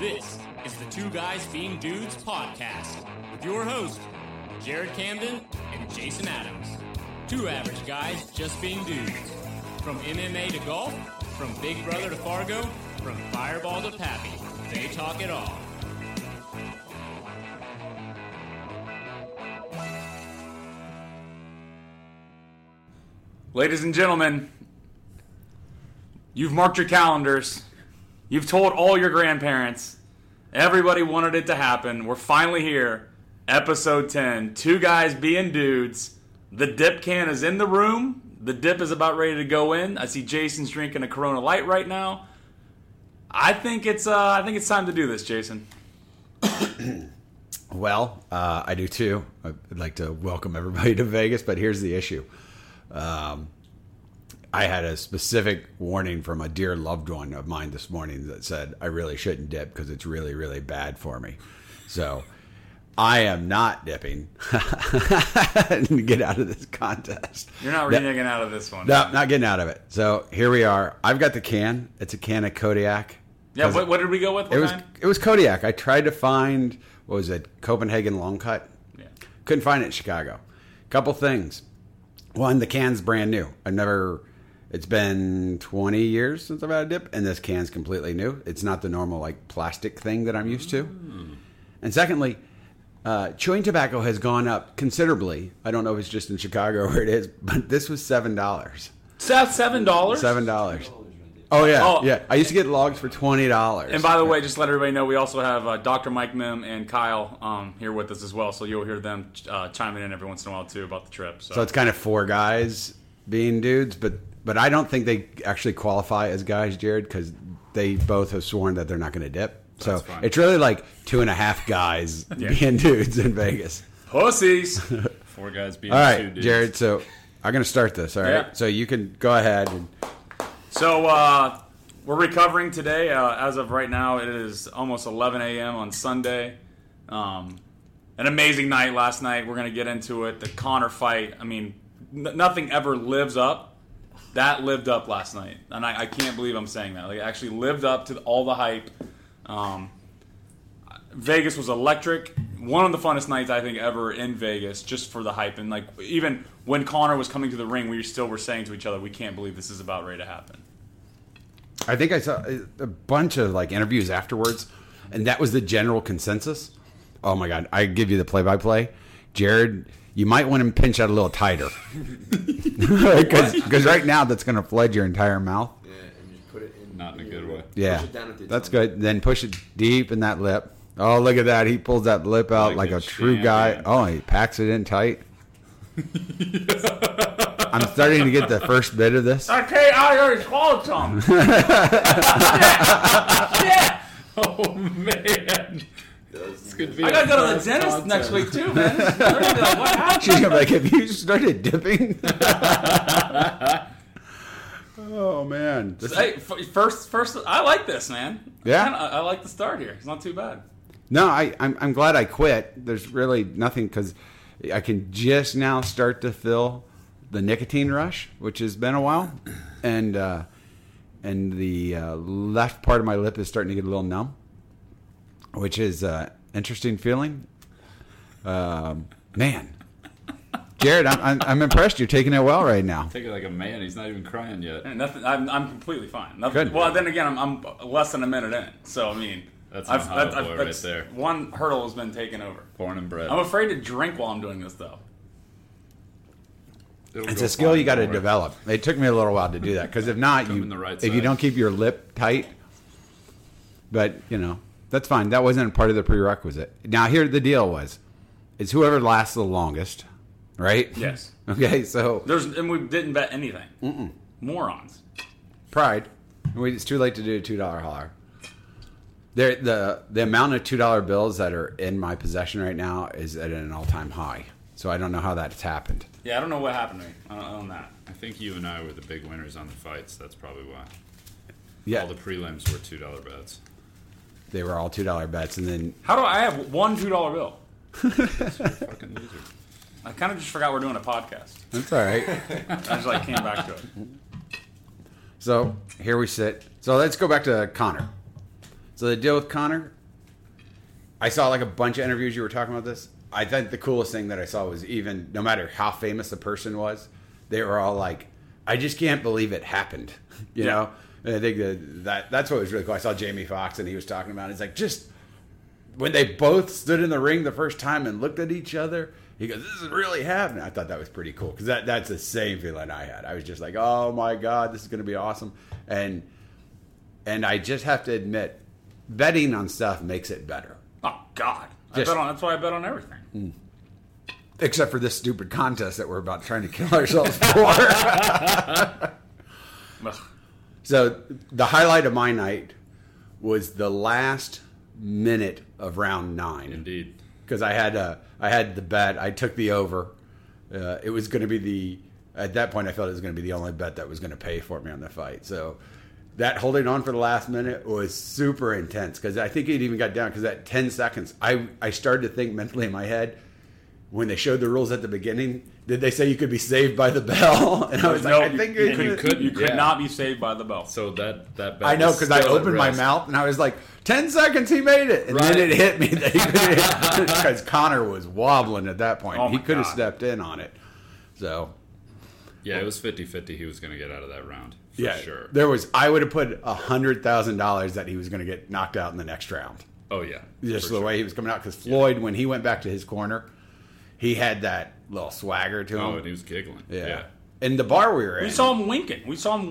This is the Two Guys Being Dudes podcast with your hosts, Jared Camden and Jason Adams. Two average guys just being dudes. From MMA to golf, from Big Brother to Fargo, from Fireball to Pappy, they talk it all. Ladies and gentlemen, you've marked your calendars. You've told all your grandparents. Everybody wanted it to happen. We're finally here. Episode 10. Two guys being dudes. The dip can is in the room. The dip is about ready to go in. I see Jason's drinking a Corona Light right now. I think it's time to do this, Jason. Well, I do too. I'd like to welcome everybody to Vegas, but here's the issue. I had a specific warning from a dear loved one of mine this morning that said I really shouldn't dip because it's really, really bad for me. So I am not dipping to get out of this contest. You're not really getting out of this one. No, not getting out of it. So here we are. I've got the can. It's a can of Kodiak. Yeah, what did we go with? It was Kodiak. I tried to find, what was it, Copenhagen Long Cut? Yeah. Couldn't find it in Chicago. Couple things. One, the can's brand new. It's been 20 years since I've had a dip, and this can's completely new. It's not the normal, like, plastic thing that I'm used to. Mm. And secondly, chewing tobacco has gone up considerably. I don't know if it's just in Chicago or it is, but this was $7. $7? Oh, yeah. Oh. Yeah. I used to get logs for $20. And by the way, just to let everybody know, we also have Dr. Mike Mim and Kyle here with us as well, so you'll hear them chiming in every once in a while, too, about the trip. So it's kind of four guys being dudes, but I don't think they actually qualify as guys, Jared, because they both have sworn that they're not going to dip. That's fine. It's really like 2.5 guys being dudes in Vegas. Pussies. Four guys being two dudes. All right, Jared, so I'm going to start this, all right? Yeah. So you can go ahead and... So, we're recovering today. As of right now, it is almost 11 a.m. on Sunday. An amazing night last night. We're going to get into it. The Conor fight. I mean, nothing ever lives up. That lived up last night. And I can't believe I'm saying that. Like, it actually lived up to all the hype. Vegas was electric. One of the funnest nights, I think, ever in Vegas, just for the hype. And, like, even when Conor was coming to the ring, we still were saying to each other, we can't believe this is about ready to happen. I think I saw a bunch of, like, interviews afterwards, and that was the general consensus. Oh, my God. I give you the play-by-play. Jared, you might want to pinch out a little tighter. Because right now that's going to flood your entire mouth. Yeah, and just put it in. Not in a good way. Yeah. Push it down at the That's tongue. Good. Then push it deep in that lip. Oh, look at that. He pulls that lip out like a true guy. Man. Oh, he packs it in tight. I'm starting to get the first bit of this. Okay, I already swallowed some. Yeah. Oh, man. I got to go to the dentist next week, too, man. What happened? She's going to be like, have you started dipping? Oh, man. Hey, first, I like this, man. Yeah? I like the start here. It's not too bad. No, I'm glad I quit. There's really nothing because I can just now start to feel the nicotine rush, which has been a while, and the left part of my lip is starting to get a little numb, which is an interesting feeling. Man, Jared, I'm impressed. You're taking it well right now. Take it like a man. He's not even crying yet. Man, nothing. I'm completely fine. Nothing. Good. Well, then again, I'm less than a minute in, so I mean. That's a high right there. One hurdle has been taken over. Born and bred. I'm afraid to drink while I'm doing this, though. It's a skill you got to develop. It took me a little while to do that because if not, if you don't keep your lip tight, but you know that's fine. That wasn't part of the prerequisite. Now here the deal was, it's whoever lasts the longest, right? Yes. Okay, so we didn't bet anything. Mm-mm. Morons. Pride. It's too late to do a $2 holler. The amount of $2 bills that are in my possession right now is at an all-time high. So I don't know how that's happened. Yeah, I don't know what happened to me on that. I think you and I were the big winners on the fights. That's probably why. Yeah. All the prelims were $2 bets. They were all $2 bets. And then how do I have one $2 bill? You're a fucking loser. I kind of just forgot we're doing a podcast. That's all right. I just came back to it. So here we sit. So let's go back to Conor. So the deal with Conor, I saw like a bunch of interviews you were talking about this. I think the coolest thing that I saw was even no matter how famous the person was, they were all like, I just can't believe it happened, you know? And I think that's what was really cool. I saw Jamie Foxx and he was talking about it. It's like just when they both stood in the ring the first time and looked at each other, he goes, this is really happening. I thought that was pretty cool because that's the same feeling I had. I was just like, oh my God, this is going to be awesome. And I just have to admit, betting on stuff makes it better. Oh, God. That's why I bet on everything. Mm. Except for this stupid contest that we're about trying to kill ourselves for. So the highlight of my night was the last minute of round 9. Indeed. Because I had the bet. I took the over. It was going to be at that point I felt it was going to be the only bet that was going to pay for me on the fight. So that holding on for the last minute was super intense. Because I think it even got down. Because at 10 seconds, I started to think mentally in my head, when they showed the rules at the beginning, did they say you could be saved by the bell? And I was I think you could not be saved by the bell. So that bell, I know, because I opened my mouth and I was like, 10 seconds, he made it, and then it hit me because Conor was wobbling at that point. Oh, he could have stepped in on it. So it was 50-50. He was going to get out of that round. For sure. I would have put $100,000 that he was going to get knocked out in the next round. Oh yeah, just the way he was coming out. Because Floyd, when he went back to his corner, he had that little swagger to him. Oh, and he was giggling. Yeah. In the bar we were in. We saw him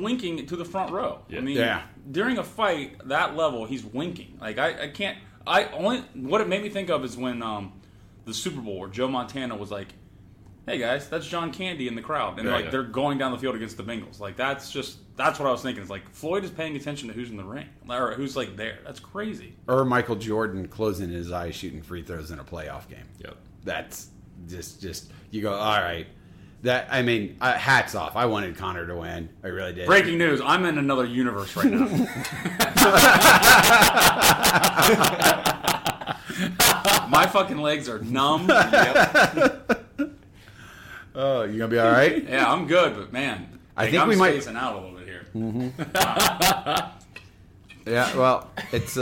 winking to the front row. Yeah. I mean, during a fight, that level, he's winking. Like, what it made me think of is when the Super Bowl, where Joe Montana was like, hey, guys, that's John Candy in the crowd. And, they're going down the field against the Bengals. Like, that's what I was thinking. It's like, Floyd is paying attention to who's in the ring. Or who's, like, there. That's crazy. Or Michael Jordan closing his eyes, shooting free throws in a playoff game. Yep. That's... Just you go, all right. Hats off. I wanted Conor to win. I really did. Breaking news. I'm in another universe right now. My fucking legs are numb. Yep. Oh, you going to be all right? Yeah, I'm good, but man. I think I'm spacing out a little bit here. Mm-hmm. Yeah, well, it's...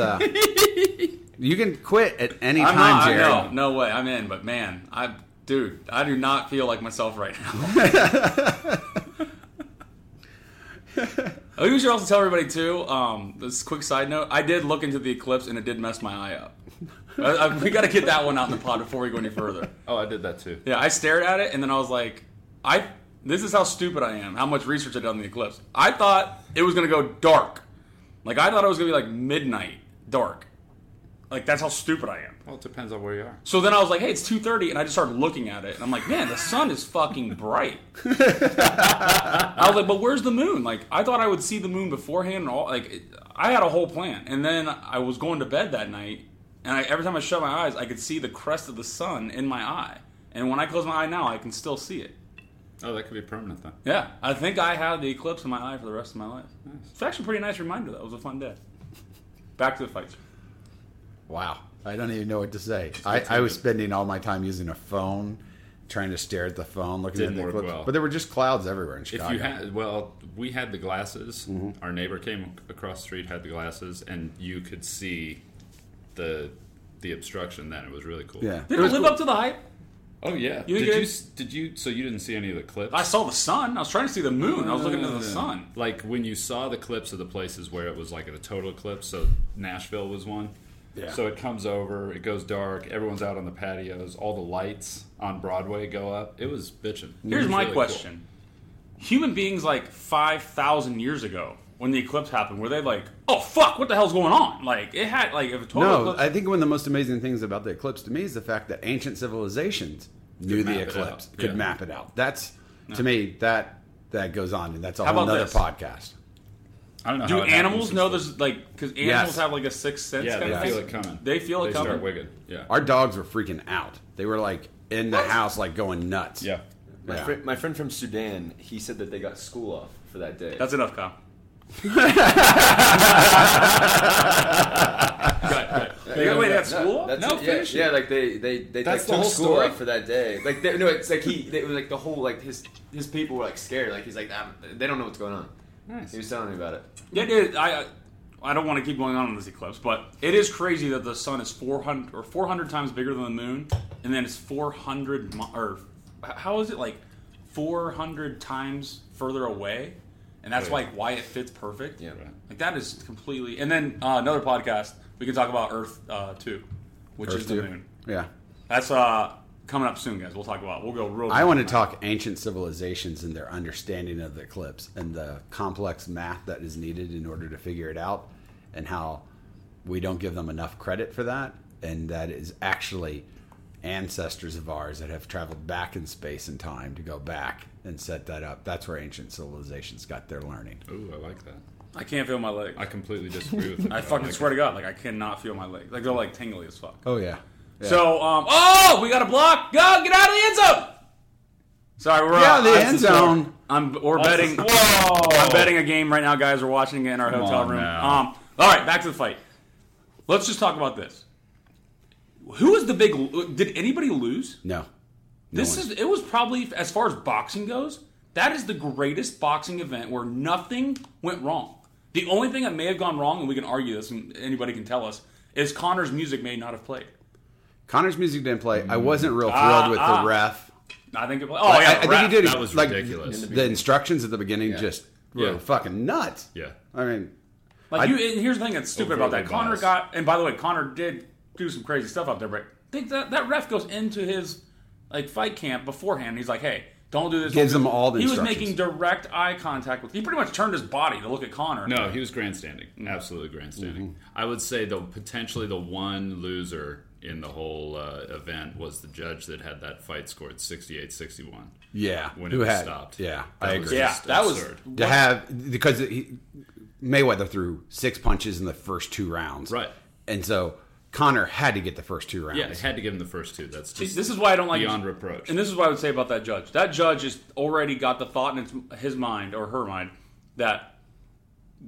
You can quit at any time, Jared. No way. I'm in. But, man, I do not feel like myself right now. I should also tell everybody, too, this quick side note. I did look into the eclipse, and it did mess my eye up. We got to get that one out in the pod before we go any further. Oh, I did that, too. Yeah, I stared at it, and then I was like, this is how stupid I am, how much research I've done on the eclipse. I thought it was going to go dark. Like, I thought it was going to be, like, midnight dark. Like, that's how stupid I am. Well, it depends on where you are. So then I was like, hey, it's 2:30, and I just started looking at it. And I'm like, man, the sun is fucking bright. I was like, but where's the moon? Like, I thought I would see the moon beforehand. And all. Like, I had a whole plan. And then I was going to bed that night, and every time I shut my eyes, I could see the crest of the sun in my eye. And when I close my eye now, I can still see it. Oh, that could be permanent, then. Yeah. I think I have the eclipse in my eye for the rest of my life. Nice. It's actually a pretty nice reminder, though. It was a fun day. Back to the fights. Wow. I don't even know what to say. I was spending all my time using a phone, trying to stare at the phone, looking at the clips. Well. But there were just clouds everywhere in Chicago. We had the glasses. Mm-hmm. Our neighbor came across the street, had the glasses, and you could see the obstruction then. It was really cool. Yeah. Did it live up to the hype? Oh, yeah. So you didn't see any of the clips? I saw the sun. I was trying to see the moon. I was looking at the sun. Like, when you saw the clips of the places where it was like a total eclipse, so Nashville was one. Yeah. So it comes over, it goes dark, everyone's out on the patios, all the lights on Broadway go up. It was bitching. Here's my question. Cool. Human beings like 5,000 years ago, when the eclipse happened, were they like, oh fuck, what the hell's going on? Like, it had, like, if a total eclipse... I think one of the most amazing things about the eclipse to me is the fact that ancient civilizations knew the eclipse, could map it out. That's, to me, that goes on, and that's a whole other podcast. I don't know. Do animals know there's like, because animals have like a sixth sense? Yeah, kind of feel it coming. They feel it coming. They start wiggling. Yeah. Our dogs were freaking out. They were like in the house, like going nuts. Yeah. My friend from Sudan, he said that they got school off for that day. That's enough, Kyle. Good. They got school off? No, finish it. Yeah, like they like, took school off for that day. Like it's like it was like the whole like his people were like scared. Like he's like they don't know what's going on. Nice. He was telling me about it. Yeah, dude. I don't want to keep going on this eclipse, but it is crazy that the sun is 400 times bigger than the moon, and then it's 400 times further away, and that's like why it fits perfect. Yeah, right. Like that is completely. And then another podcast we can talk about Earth 2, which Earth is the moon. Yeah, that's coming up soon, guys. We'll talk about it. We'll go real. I want to talk ancient civilizations and their understanding of the eclipse and the complex math that is needed in order to figure it out, and how we don't give them enough credit for that, and that is actually ancestors of ours that have traveled back in space and time to go back and set that up. That's where ancient civilizations got their learning. Ooh, I like that. I can't feel my leg. I completely disagree with that. I fucking swear to God, I cannot feel my leg. They're tingly as fuck. Oh yeah. Yeah. So, we got a block. Go, get out of the end zone. Sorry, we're out of the end zone. We're betting. Whoa. I'm betting a game right now, guys. We're watching it in our hotel room. All right, back to the fight. Let's just talk about this. Who was the big? Did anybody lose? No. It was probably, as far as boxing goes, that is the greatest boxing event where nothing went wrong. The only thing that may have gone wrong, and we can argue this, and anybody can tell us, is Conor's music may not have played. Connor's music didn't play. I wasn't real thrilled with the ref. I think it played. Oh, yeah. I think he did. That was ridiculous. The instructions at the beginning just were fucking nuts. Yeah. I mean. Here's the thing that's stupid about that. Connor got. And by the way, Connor did do some crazy stuff up there. But I think that ref goes into his fight camp beforehand. And he's like, hey, don't do this. Gives him all the instructions. He was making direct eye contact with. He pretty much turned his body to look at Connor. No, he was grandstanding. Mm-hmm. Absolutely grandstanding. Mm-hmm. I would say potentially the one loser in the whole event was the judge that had that fight scored 68-61. Yeah, when it was stopped. Yeah, I agree. Yeah, that was absurd. Mayweather threw 6 punches in the first 2 rounds, right? And so Connor had to get the first 2 rounds. Yeah, he had to give him the first 2. That's just this is why I don't like beyond reproach. And this is what I would say about that judge. That judge has already got the thought in his mind or her mind that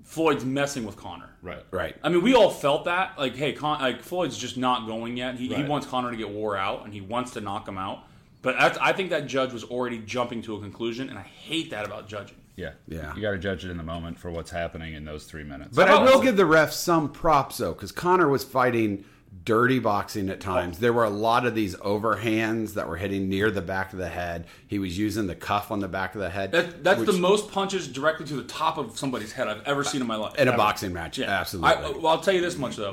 Floyd's messing with Connor. Right. I mean, we all felt that. Like, hey, Floyd's just not going yet. He wants Connor to get wore out, and he wants to knock him out. But I think that judge was already jumping to a conclusion, and I hate that about judging. Yeah. You got to judge it in the moment for what's happening in those 3 minutes. But I will give the ref some props, though, because Connor was fighting dirty boxing at times. There were a lot of these overhands that were hitting near the back of the head. He was using the cuff on the back of the head. That's the most punches directly to the top of somebody's head I've ever seen in my life. In a boxing match, yeah. Absolutely. I'll tell you this much, though.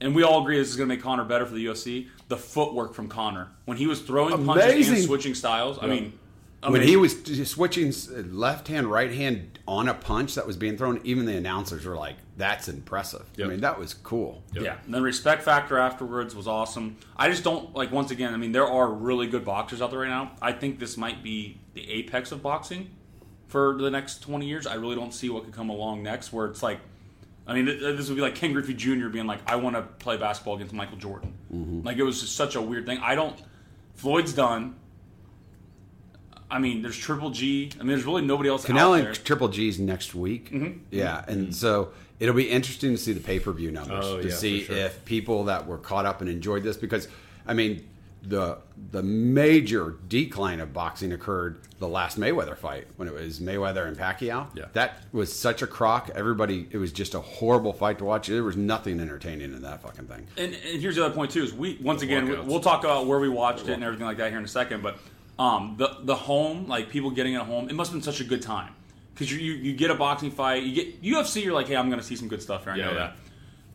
And we all agree this is going to make Connor better for the UFC. The footwork from Connor. When he was throwing punches and switching styles, I mean... When he was switching left hand, right hand on a punch that was being thrown, even the announcers were like, that's impressive. Yep. I mean, that was cool. Yep. Yeah. And the respect factor afterwards was awesome. I just don't, once again, I mean, there are really good boxers out there right now. I think this might be the apex of boxing for the next 20 years. I really don't see what could come along next where it's like, I mean, this would be like Ken Griffey Jr. being like, I want to play basketball against Michael Jordan. Mm-hmm. It was just such a weird thing. Floyd's done. I mean, there's Triple G. I mean, there's really nobody else out there. Canelo and Triple G's next week. Mm-hmm. Yeah, and so it'll be interesting to see the pay-per-view numbers see if people that were caught up and enjoyed this. Because, I mean, the major decline of boxing occurred the last Mayweather fight when it was Mayweather and Pacquiao. Yeah. That was such a crock. It was just a horrible fight to watch. There was nothing entertaining in that fucking thing. And here's the other point, too, is we'll talk about where we watched it and everything like that here in a second, but... The home, people getting at home, it must have been such a good time. Because you get a boxing fight, you get UFC, you're like, hey, I'm going to see some good stuff here, I know that.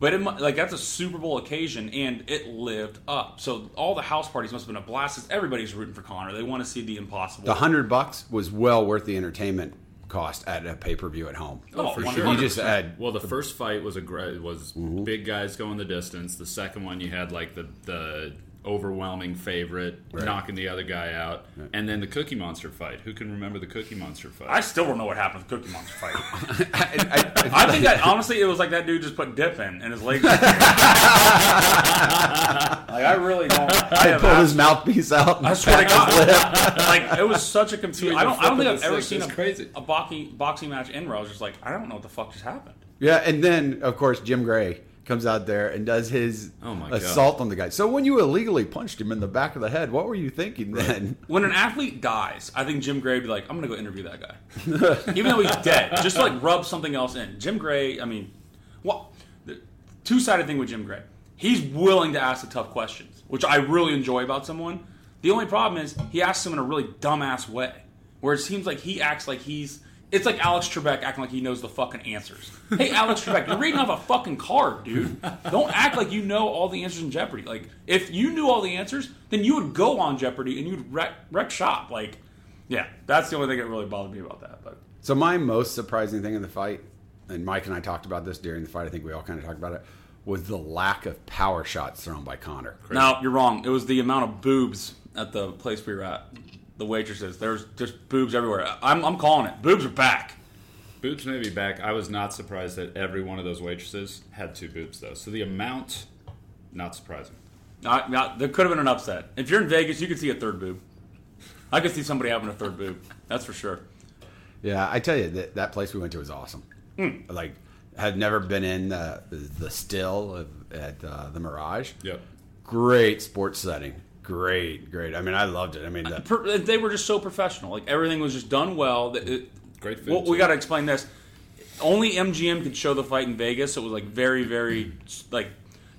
But that's a Super Bowl occasion, and it lived up. So all the house parties must have been a blast. Everybody's rooting for Connor. They want to see the impossible. The $100 was well worth the entertainment cost at a pay-per-view at home. Oh, for sure. You just add... Well, the first fight was big guys going the distance. The second one, you had the overwhelming favorite knocking the other guy out, and then the Cookie Monster fight. Who can remember the Cookie Monster fight? I still don't know what happened with the Cookie Monster fight. I think that honestly, it was like that dude just put dip in his legs. I really don't. I pulled his mouthpiece out. I swear to God, it was such a confusing. I don't think I've ever seen a boxing match in where I was just like, I don't know what the fuck just happened. Yeah, and then of course Jim Gray comes out there and does his assault on the guy. So when you illegally punched him in the back of the head, what were you thinking then? When an athlete dies, I think Jim Gray would be like, I'm going to go interview that guy. Even though he's dead. Just rub something else in. Jim Gray, I mean, Well, the two-sided thing with Jim Gray. He's willing to ask the tough questions, which I really enjoy about someone. The only problem is he asks them in a really dumbass way, where it seems like he acts like he's... It's like Alex Trebek acting like he knows the fucking answers. Hey, Alex Trebek, you're reading off a fucking card, dude. Don't act like you know all the answers in Jeopardy. Like, if you knew all the answers, then you would go on Jeopardy and you'd wreck shop. Like, yeah, that's the only thing that really bothered me about that. But so my most surprising thing in the fight, and Mike and I talked about this during the fight, I think we all kind of talked about it, was the lack of power shots thrown by Conor. No, you're wrong. It was the amount of boobs at the place we were at. The waitresses, there's just boobs everywhere. I'm calling it. Boobs are back. Boobs may be back. I was not surprised that every one of those waitresses had two boobs, though. So the amount, not surprising. There could have been an upset. If you're in Vegas, you could see a third boob. I could see somebody having a third boob. That's for sure. Yeah, I tell you, that place we went to was awesome. Mm. Like, had never been in the still at the Mirage. Yep. Great sports setting. Great. I mean, I loved it. I mean, they were just so professional. Like, everything was just done well. Great food. Well, we got to explain this. Only MGM could show the fight in Vegas. So it was like very, very like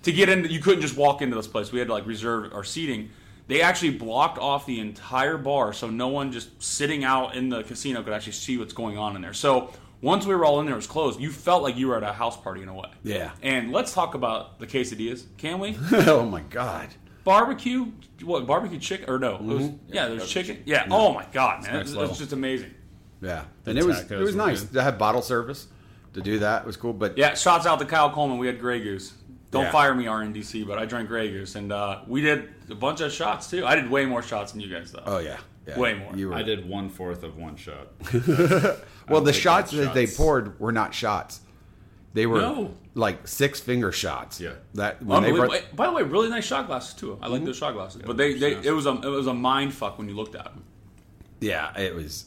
to get in. You couldn't just walk into this place. We had to like reserve our seating. They actually blocked off the entire bar, so no one just sitting out in the casino could actually see what's going on in there. So once we were all in there, it was closed. You felt like you were at a house party in a way. Yeah. And let's talk about the quesadillas, can we? Oh my God. Barbecue, what, barbecue chicken, or no, mm-hmm. It was, yeah, there's chicken. Yeah, no. Oh my God, man, it was just amazing. Yeah, and it was nice to have bottle service, to do that was cool, but... Yeah, shouts out to Kyle Coleman, we had Grey Goose. Don't fire me, RNDC, but I drank Grey Goose, and we did a bunch of shots, too. I did way more shots than you guys, though. Oh, yeah. Way more. I did 1/4 of one shot. Well, the shots that they poured were not shots. They were like 6-finger shots. Yeah. By the way, really nice shot glasses too. I like those shot glasses, yeah, but it was a mind fuck when you looked at them. Yeah, it was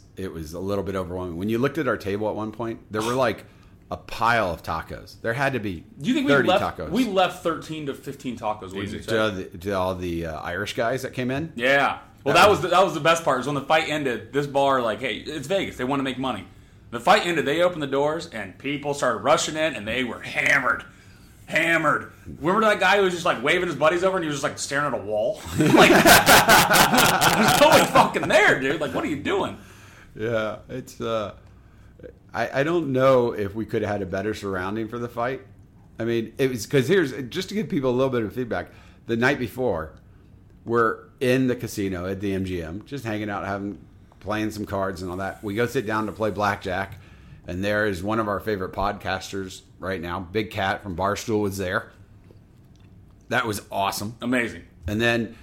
a little bit overwhelming. When you looked at our table at one point, there were like a pile of tacos. There had to be 30 tacos. We left 13 to 15 tacos. Easy. To all the Irish guys that came in. Yeah. Well, that was the best part. Is when the fight ended, this bar like, hey, it's Vegas. They want to make money. The fight ended, they opened the doors, and people started rushing in, and they were hammered. Remember that guy who was just, like, waving his buddies over, and he was just, like, staring at a wall? Like, there's no one fucking there, dude. Like, what are you doing? Yeah, it's, I don't know if we could have had a better surrounding for the fight. I mean, it was, because just to give people a little bit of feedback, the night before, we're in the casino at the MGM, just hanging out, playing some cards and all that. We go sit down to play blackjack, and there is one of our favorite podcasters right now, Big Cat from Barstool, was there. That was awesome. Amazing. And then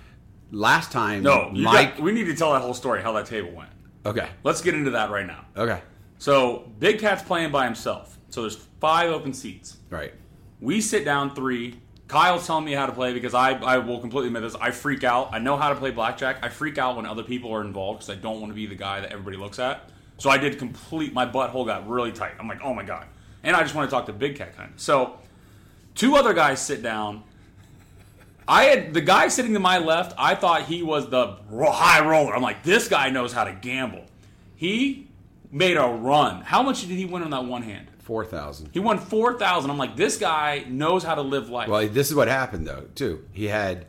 last time... No, we need to tell that whole story, how that table went. Okay. Let's get into that right now. Okay. So, Big Cat's playing by himself. So, there's 5 open seats. Right. We sit down 3. Kyle's telling me how to play because I will completely admit this. I freak out. I know how to play blackjack. I freak out when other people are involved because I don't want to be the guy that everybody looks at. So I did my butthole got really tight. I'm like, oh my God. And I just want to talk to Big Cat kind of. So 2 other guys sit down. I had the guy sitting to my left, I thought he was the high roller. I'm like, this guy knows how to gamble. He made a run. How much did he win on that one hand? 4,000. He won 4,000. I'm like, this guy knows how to live life. Well, this is what happened though, too. He had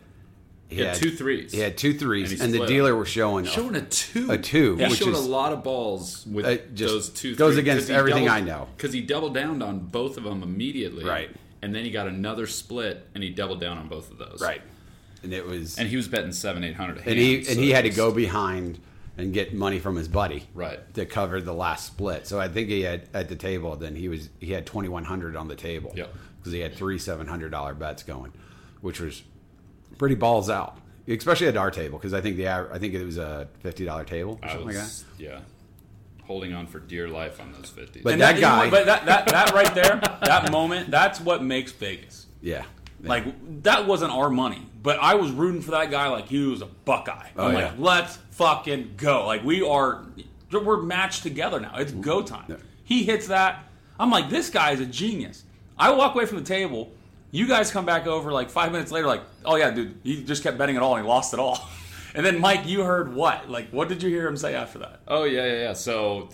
2 3s. He had 2 3s, and the dealer was showing a 2. A 2. He showed a lot of balls with those 2 3s. Goes against everything I know. Because he doubled down on both of them immediately, right? And then he got another split, and he doubled down on both of those, right? And he was betting 700-800. And he had to go behind and get money from his buddy, right, to cover the last split. So I think he had at the table. Then he had 2,100 on the table, because he had 3 $700 bets going, which was pretty balls out, especially at our table, because I think it was a $50 table or something like that. Yeah, holding on for dear life on those 50s. But that guy, that right there, that moment, that's what makes Vegas. Yeah. Like, that wasn't our money, but I was rooting for that guy like he was a Buckeye. I'm like, let's fucking go. Like, we're matched together now. It's go time. Yeah. He hits that. I'm like, this guy is a genius. I walk away from the table. You guys come back over like 5 minutes later like, oh, yeah, dude, he just kept betting it all and he lost it all. And then, Mike, you heard what? Like, what did you hear him say after that? Oh, yeah. So,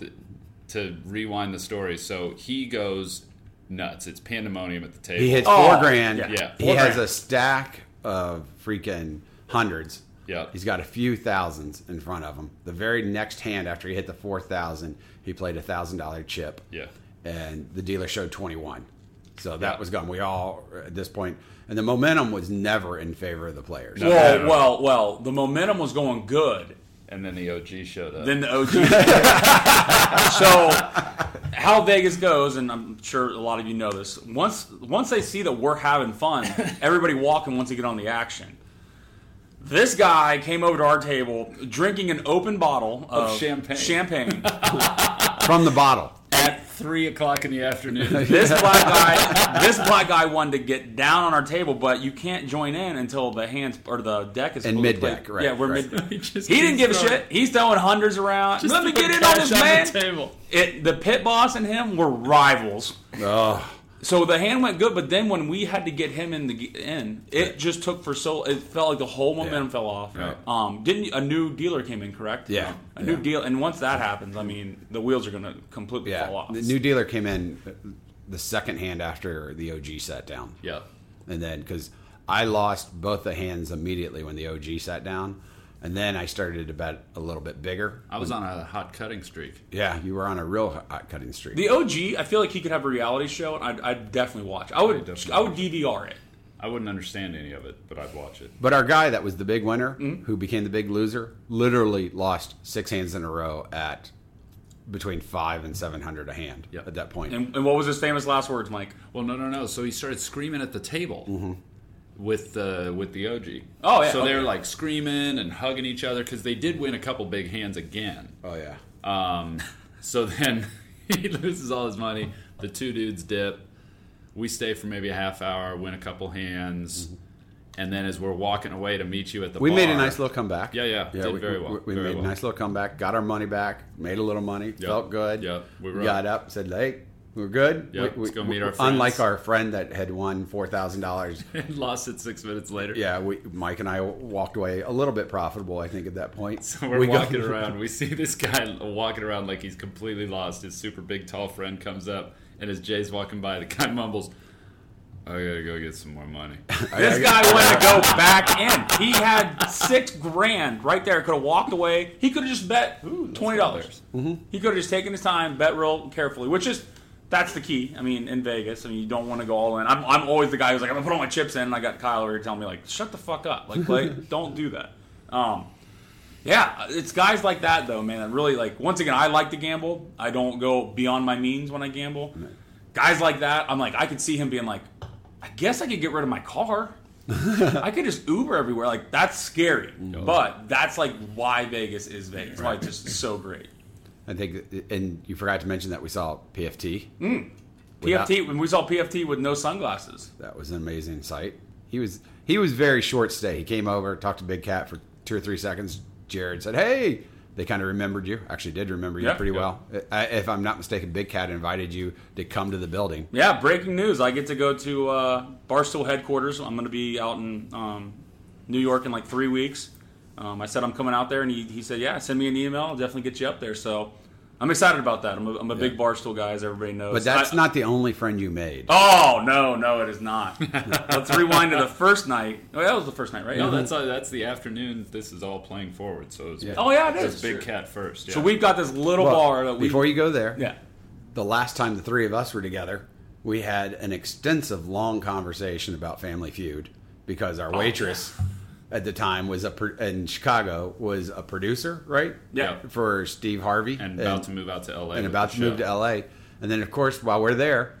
to rewind the story, so he goes... nuts. It's pandemonium at the table. He hits $4,000. Yeah. He has a stack of freaking hundreds. Yeah. He's got a few thousands in front of him. The very next hand after he hit the 4,000, he played a $1,000 chip. Yeah. And the dealer showed 21. So that was gone. We all, at this point, and the momentum was never in favor of the players. No, well, the momentum was going good. And then the OG showed up. So how Vegas goes, and I'm sure a lot of you know this, once they see that we're having fun, everybody walking wants to get on the action. This guy came over to our table drinking an open bottle of champagne. From the bottle. At 3 o'clock in the afternoon. This black guy wanted to get down on our table, but you can't join in until the hands or the deck is and mid-deck, right? Yeah, mid-deck. He didn't give a shit. He's throwing hundreds around. Let me get in on this, man. The pit boss and him were rivals. Oh. So the hand went good, but then when we had to get him in it just took for so. It felt like the whole momentum fell off. Right. A new dealer came in, correct? Yeah, a new deal, and once that happens, I mean, the wheels are going to completely fall off. The new dealer came in the second hand after the OG sat down. Yeah, and then because I lost both the hands immediately when the OG sat down. And then I started to bet a little bit bigger. I was on a hot cutting streak. Yeah, you were on a real hot cutting streak. The OG, I feel like he could have a reality show, and I'd definitely watch. I would DVR it. I wouldn't understand any of it, but I'd watch it. But our guy that was the big winner, who became the big loser, literally lost 6 hands in a row at between 500 and 700 a hand at that point. And what was his famous last words, Mike? Well, no. So he started screaming at the table. Mm-hmm. With the OG. Oh, yeah. So they're like screaming and hugging each other because they did win a couple big hands again. Oh, yeah. So then he loses all his money. The two dudes dip. We stay for maybe a half hour, win a couple hands. Mm-hmm. And then as we're walking away to meet you at the bar. We made a nice little comeback. Yeah. Did very well. We made a nice little comeback. Got our money back. Made a little money. Felt good. Yep. We got up and said, hey. We're good. Yep, let's go meet our friends. Unlike our friend that had won $4,000 and lost it 6 minutes later. Yeah, Mike and I walked away a little bit profitable, I think, at that point. So we're walking around. We see this guy walking around like he's completely lost. His super big, tall friend comes up, and as Jay's walking by, the guy mumbles, I gotta go get some more money. This guy wanted to go back in. He had $6,000 right there. Could have walked away. He could have just bet $20. Mm-hmm. He could have just taken his time, bet real carefully, which is... That's the key. I mean, in Vegas, you don't want to go all in. I'm always the guy who's like, I'm going to put all my chips in, and I got Kyle over here telling me, like, shut the fuck up. Like, play, don't do that. Yeah, it's guys like that, though, man, that really, like, once again, I like to gamble. I don't go beyond my means when I gamble. Guys like that, I'm like, I could see him being like, I guess I could get rid of my car. I could just Uber everywhere. Like, that's scary. No. But that's, like, why Vegas is Vegas. Right. Why it's just so great. I think, and you forgot to mention that we saw PFT. PFT with no sunglasses. That was an amazing sight. He was very short stay. He came over, talked to Big Cat for 2 or 3 seconds. Jared said, "Hey," they kind of remembered you. Actually, did remember you pretty well. If I'm not mistaken, Big Cat invited you to come to the building. Yeah, breaking news! I get to go to Barstool headquarters. I'm going to be out in New York in like 3 weeks. I said I'm coming out there, and he said, yeah, send me an email. I'll definitely get you up there. So I'm excited about that. I'm a big Barstool guy, as everybody knows. But that's not the only friend you made. Oh, no, it is not. Let's rewind to the first night. Oh, that was the first night, right? No, that's the afternoon. This is all playing forward. So it was, oh, yeah, it is. Big Cat first. Yeah. So we've got this little bar. Before you go there, the last time the three of us were together, we had an extensive, long conversation about Family Feud because our waitress... at the time was in Chicago was a producer, right? Yeah. For Steve Harvey. And about to move out to LA. And then of course while we're there,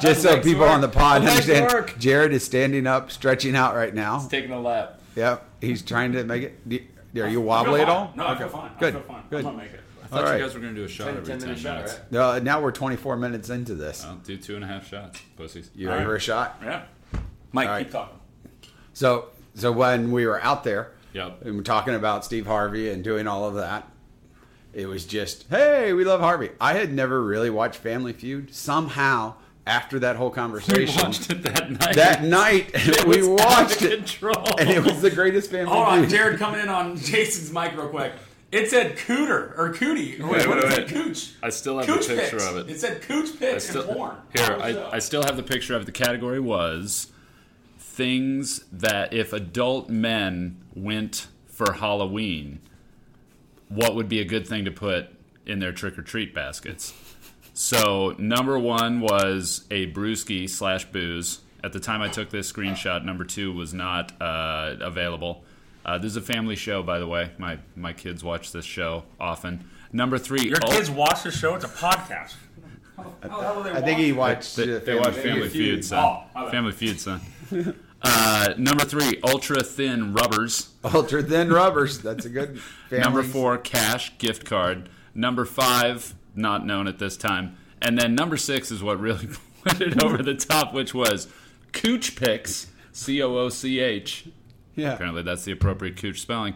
just so people on the pod understand, Jared is standing up, stretching out right now. He's taking a lap. Yep. He's trying to make it. Are you wobbly at all? No, okay. I feel fine. Good. I'm gonna make it. I thought you guys were going to do a shot every 10 minutes. Right? No, now we're 24 minutes into this. I'll do 2.5 shots, pussies. You ready for a shot? Yeah. Mike, keep talking. So when we were out there and we're talking about Steve Harvey and doing all of that, it was just, hey, we love Harvey. I had never really watched Family Feud. Somehow, after that whole conversation. We watched it that night. We watched it. Control. And it was the greatest Family Feud. Hold on, Jared coming in on Jason's mic real quick. It said cooter or cootie. Or wait, wait. Cooch. I still have the picture of it. It said cooch pics and porn. Here, I still have the picture of it. The category was things that if adult men went for Halloween, what would be a good thing to put in their trick-or-treat baskets. So number one was a brewski / booze. At the time I took this screenshot, number two was not available. This is a family show, by the way. My kids watch this show often. Number three. Your kids watch this show? It's a podcast. I think he watched Family Feud, son. Oh, Family Feud, son. Number three, ultra-thin rubbers. Ultra-thin rubbers. That's a good family. Number four, cash, gift card. Number five, not known at this time. And then number six is what really put it over the top, which was cooch pics, C-O-O-C-H. Yeah. Apparently that's the appropriate cooch spelling.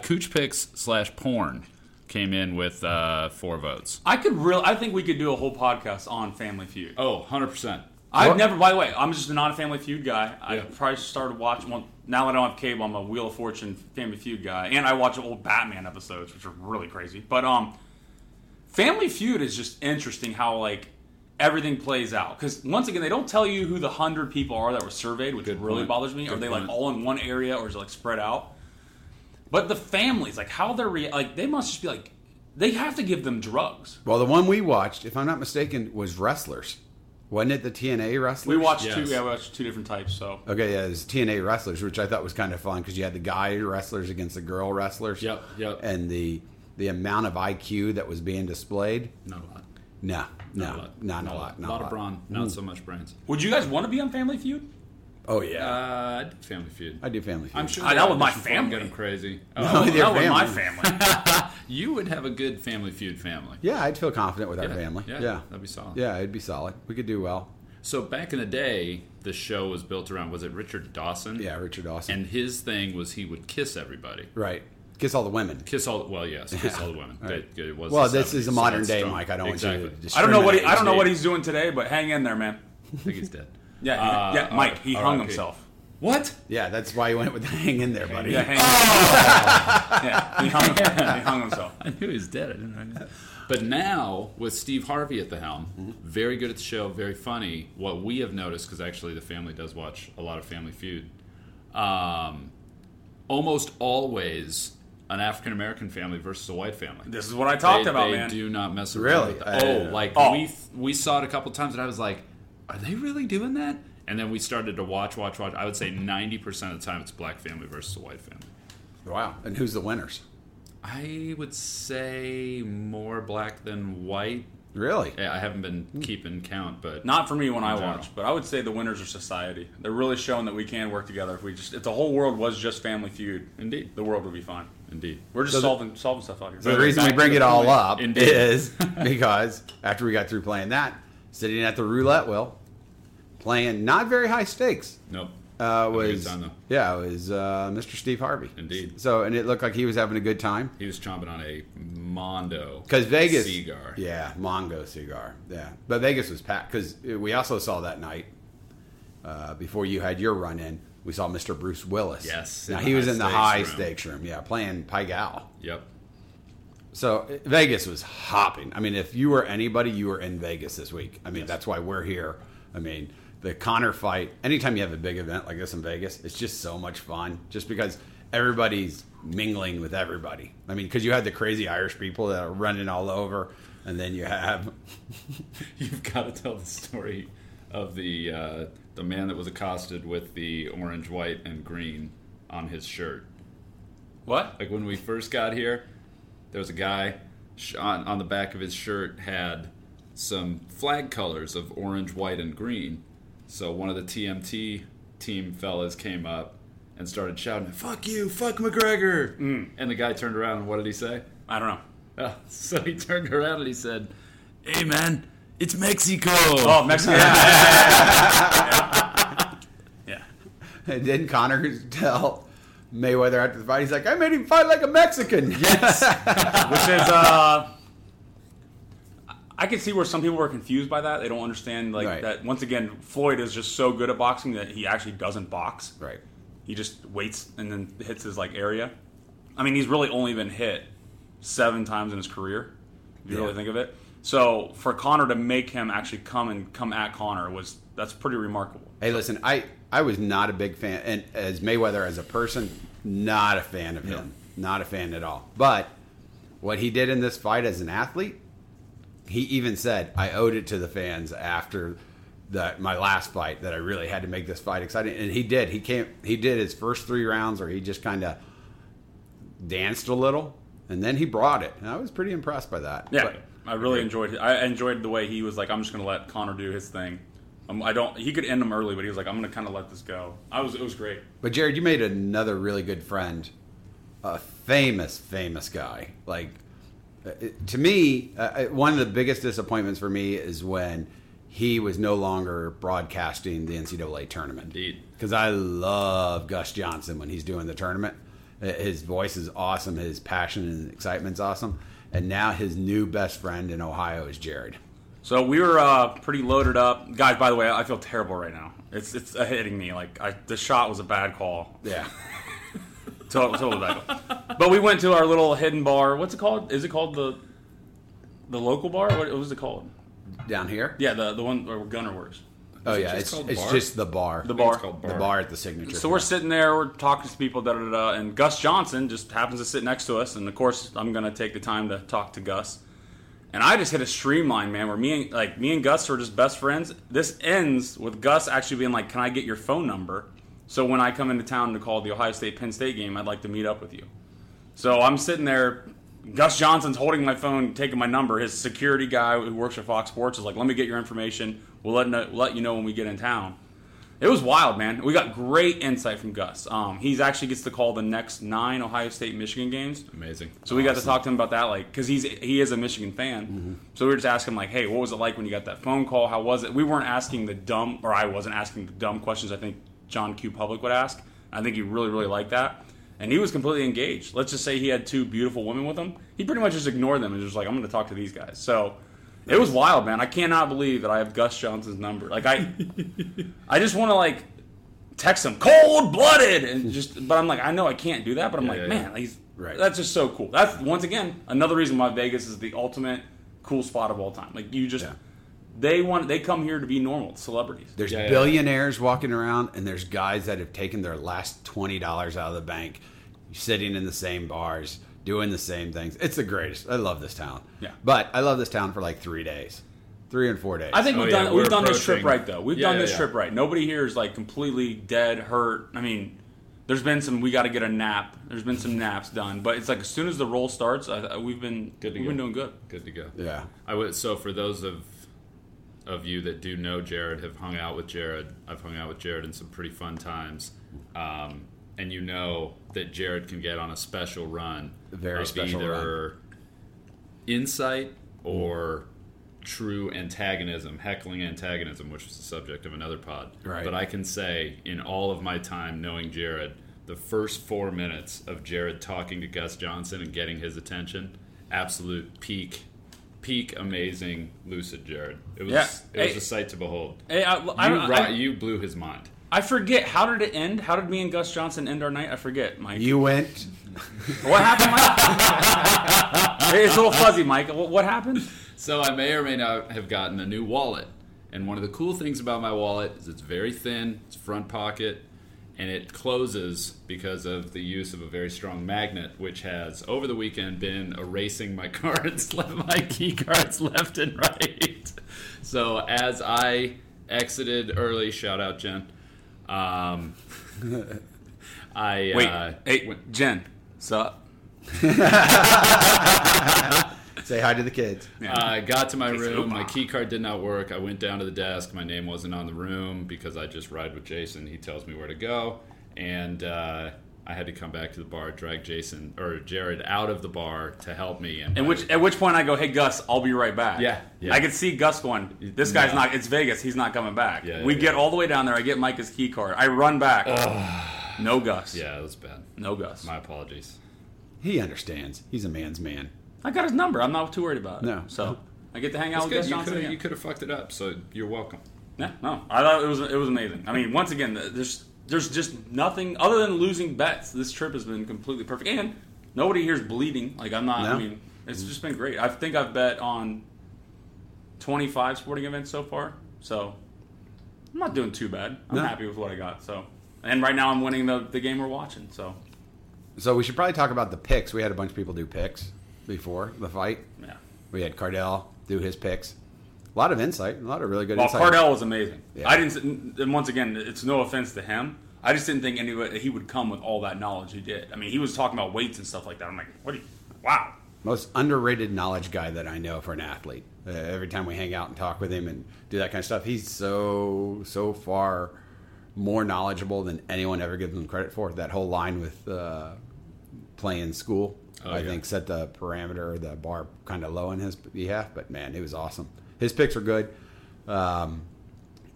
Cooch pics / porn came in with 4 votes. I think we could do a whole podcast on Family Feud. Oh, 100%. I've never, by the way, I'm just not a Family Feud guy. Yeah. I probably started watching, well, now I don't have cable, I'm a Wheel of Fortune Family Feud guy. And I watch old Batman episodes, which are really crazy. But Family Feud is just interesting how, like, everything plays out. Because, once again, they don't tell you who the 100 people are that were surveyed, which really bothers me. Are they, like, all in one area, or is it, like, spread out? But the families, like, how they're, they must just be, like, they have to give them drugs. Well, the one we watched, if I'm not mistaken, was Wrestlers. Wasn't it the TNA Wrestlers? We watched we watched 2 different types, so. Okay, yeah, it was TNA Wrestlers, which I thought was kind of fun, because you had the guy wrestlers against the girl wrestlers. Yep. And the amount of IQ that was being displayed. Not a lot. Not a lot. Of brawn. Not so much brains. Would you guys want to be on Family Feud? Oh, yeah. I do Family Feud. I'm sure. Not with my family. Get them crazy. Not with my family. You would have a good Family Feud family. Yeah, I'd feel confident with our family. Yeah, that'd be solid. Yeah, it'd be solid. We could do well. So back in the day, the show was built around, was it Richard Dawson? Yeah, Richard Dawson. And his thing was he would kiss everybody. Right. Kiss all the women. Kiss all the women. Right. It was this is a modern day, Mike. I don't want you to I don't know what he's doing today, but hang in there, man. I think he's dead. Mike, he hung himself. What? Yeah, that's why he went with the hang in there, buddy. Yeah, hang in there. Yeah, he hung himself. I knew he was dead. I didn't know. But now, with Steve Harvey at the helm, very good at the show, very funny. What we have noticed, because actually the family does watch a lot of Family Feud, almost always an African-American family versus a white family. This is what I talked about, man. They do not mess around. Really? With we saw it a couple times, and I was like, are they really doing that? And then we started to watch. I would say 90% of the time it's black family versus a white family. Wow. And who's the winners? I would say more black than white. Really? Yeah, I haven't been keeping count, but not for me when I watch. But I would say the winners are society. They're really showing that we can work together. If the whole world was just Family Feud, indeed, the world would be fine. Indeed, we're just solving stuff out here. So the reason we bring it all up is because after we got through playing that, sitting at the roulette wheel, playing not very high stakes. Nope. It was Mr. Steve Harvey. Indeed. So, and it looked like he was having a good time. He was chomping on a Mondo cigar. Yeah, Mongo cigar. Yeah. But Vegas was packed because we also saw that night, before you had your run-in, we saw Mr. Bruce Willis. Yes. Now, he was in the high stakes room. Yeah, playing Pigal. Yep. So, Vegas was hopping. I mean, if you were anybody, you were in Vegas this week. I mean, that's why we're here. I mean, the Conor fight, anytime you have a big event like this in Vegas, it's just so much fun just because everybody's mingling with everybody. I mean, because you have the crazy Irish people that are running all over, and then you have... You've got to tell the story of the man that was accosted with the orange, white, and green on his shirt. What? Like, when we first got here, there was a guy on the back of his shirt had some flag colors of orange, white, and green. So one of the TMT team fellas came up and started shouting, "Fuck you, fuck McGregor!" And the guy turned around and what did he say? I don't know. So he turned around and he said, "Hey man, it's Mexico." Oh, Mexico! Yeah. And then Conor tell Mayweather after the fight, he's like, "I made him fight like a Mexican." Yes. Which is I can see where some people were confused by that. They don't understand that. Once again, Floyd is just so good at boxing that he actually doesn't box. Right. He just waits and then hits his area. I mean, he's really only been hit seven times in his career, if you really think of it. So for Conor to make him actually come at Conor that's pretty remarkable. Hey, listen, I was not a big fan, and as Mayweather as a person, not a fan of him. Not a fan at all. But what he did in this fight as an athlete, he even said, I owed it to the fans after my last fight that I really had to make this fight exciting. And he did. He did his first three rounds where he just kind of danced a little, and then he brought it. And I was pretty impressed by that. Yeah, but I really enjoyed it. I enjoyed the way he was like, I'm just going to let Conor do his thing. He could end him early, but he was like, I'm going to kind of let this go. It was great. But Jared, you made another really good friend, a famous guy. Like, to me, one of the biggest disappointments for me is when he was no longer broadcasting the NCAA tournament. Indeed. Because I love Gus Johnson when he's doing the tournament. His voice is awesome. His passion and excitement's awesome. And now his new best friend in Ohio is Jared. So we were pretty loaded up. Guys, by the way, I feel terrible right now. It's hitting me. Like, the shot was a bad call. Yeah. Total bad call. But we went to our little hidden bar. What's it called? Is it called the local bar? What was it called? Down here? Yeah, the one where Gunner works. Oh, yeah. It's just the bar. The bar. The bar at the Signature. So we're sitting there. We're talking to people, da-da-da-da. And Gus Johnson just happens to sit next to us. And, of course, I'm going to take the time to talk to Gus. And I just hit a streamline, man, where me and Gus are just best friends. This ends with Gus actually being like, can I get your phone number? So when I come into town to call the Ohio State-Penn State game, I'd like to meet up with you. So I'm sitting there. Gus Johnson's holding my phone, taking my number. His security guy who works for Fox Sports is like, let me get your information. We'll let you know when we get in town. It was wild, man. We got great insight from Gus. He actually gets to call the next 9 Ohio State-Michigan games. Amazing. So we got to talk to him about that, like, because he is a Michigan fan. Mm-hmm. So we were just asking him, like, hey, what was it like when you got that phone call? How was it? We weren't asking the dumb, or I wasn't asking the dumb questions I think John Q. Public would ask. I think he really, really liked that. And he was completely engaged. Let's just say he had two beautiful women with him. He pretty much just ignored them and was just like, I'm going to talk to these guys. So it was wild, man. I cannot believe that I have Gus Johnson's number. Like, I just want to, like, text him, cold-blooded, and just. But I'm like, I know I can't do that, but I'm man, he's right. That's just so cool. That's, once again, another reason why Vegas is the ultimate cool spot of all time. Like, you just, they come here to be normal celebrities. There's billionaires walking around, and there's guys that have taken their last $20 out of the bank, sitting in the same bars, doing the same things. It's the greatest. I love this town. Yeah. But I love this town for like 3 days. 3 and 4 days. I think we've done this trip right, though. We've done this trip right. Nobody here is like completely dead, hurt. I mean, there's been some, we got to get a nap. There's been some naps done. But it's like as soon as the roll starts, we've been doing good. Good to go. Yeah. So for those of you that do know Jared, have hung out with Jared, I've hung out with Jared in some pretty fun times. And you know that Jared can get on a special run. Very special run. Either insight or true antagonism, heckling antagonism, which was the subject of another pod. Right. But I can say, in all of my time knowing Jared, the first 4 minutes of Jared talking to Gus Johnson and getting his attention, absolute peak, amazing, lucid Jared. It was a sight to behold. Hey, you blew his mind. I forget. How did it end? How did me and Gus Johnson end our night? I forget, Mike. You went. What happened, Mike? Hey, it's a little fuzzy, Mike. What happened? So I may or may not have gotten a new wallet. And one of the cool things about my wallet is it's very thin, it's front pocket, and it closes because of the use of a very strong magnet, which has, over the weekend, been erasing my cards, my key cards left and right. So as I exited early, shout out, Jen. Jen, sup? Say hi to the kids. I got to my room. My key card did not work. I went down to the desk. My name wasn't on the room because I just ride with Jason. He tells me where to go, and I had to come back to the bar, drag Jason or Jared out of the bar to help me. And at which point I go, "Hey Gus, I'll be right back." Yeah. I could see Gus going, "This guy's not. It's Vegas. He's not coming back." We get all the way down there. I get Micah's key card. I run back. No Gus. Yeah, it was bad. No Gus. My apologies. He understands. He's a man's man. I got his number. I'm not too worried about it. No. So I get to hang out with Gus Johnson. You could have fucked it up. So you're welcome. Yeah. No. I thought it was amazing. I mean, once again, there's just nothing other than losing bets. This trip has been completely perfect, and Nobody here's bleeding. Like, I'm not, no. I mean, it's just been great. I think I've bet on 25 sporting events so far. So, I'm not doing too bad. I'm happy with what I got. So, and right now I'm winning the game we're watching. So we should probably talk about the picks. We had a bunch of people do picks before the fight. Yeah. We had Cardell do his picks. A lot of insight. A lot of really good insight. Well, Cardell was amazing. Yeah. I didn't, and once again, it's no offense to him. I just didn't think anybody, he would come with all that knowledge he did. I mean, he was talking about weights and stuff like that. I'm like, wow. Most underrated knowledge guy that I know for an athlete. Every time we hang out and talk with him and do that kind of stuff, he's so far more knowledgeable than anyone ever gives him credit for. That whole line with playing school, I think, set the parameter, the bar kind of low in his behalf. But, man, it was awesome. His picks are good.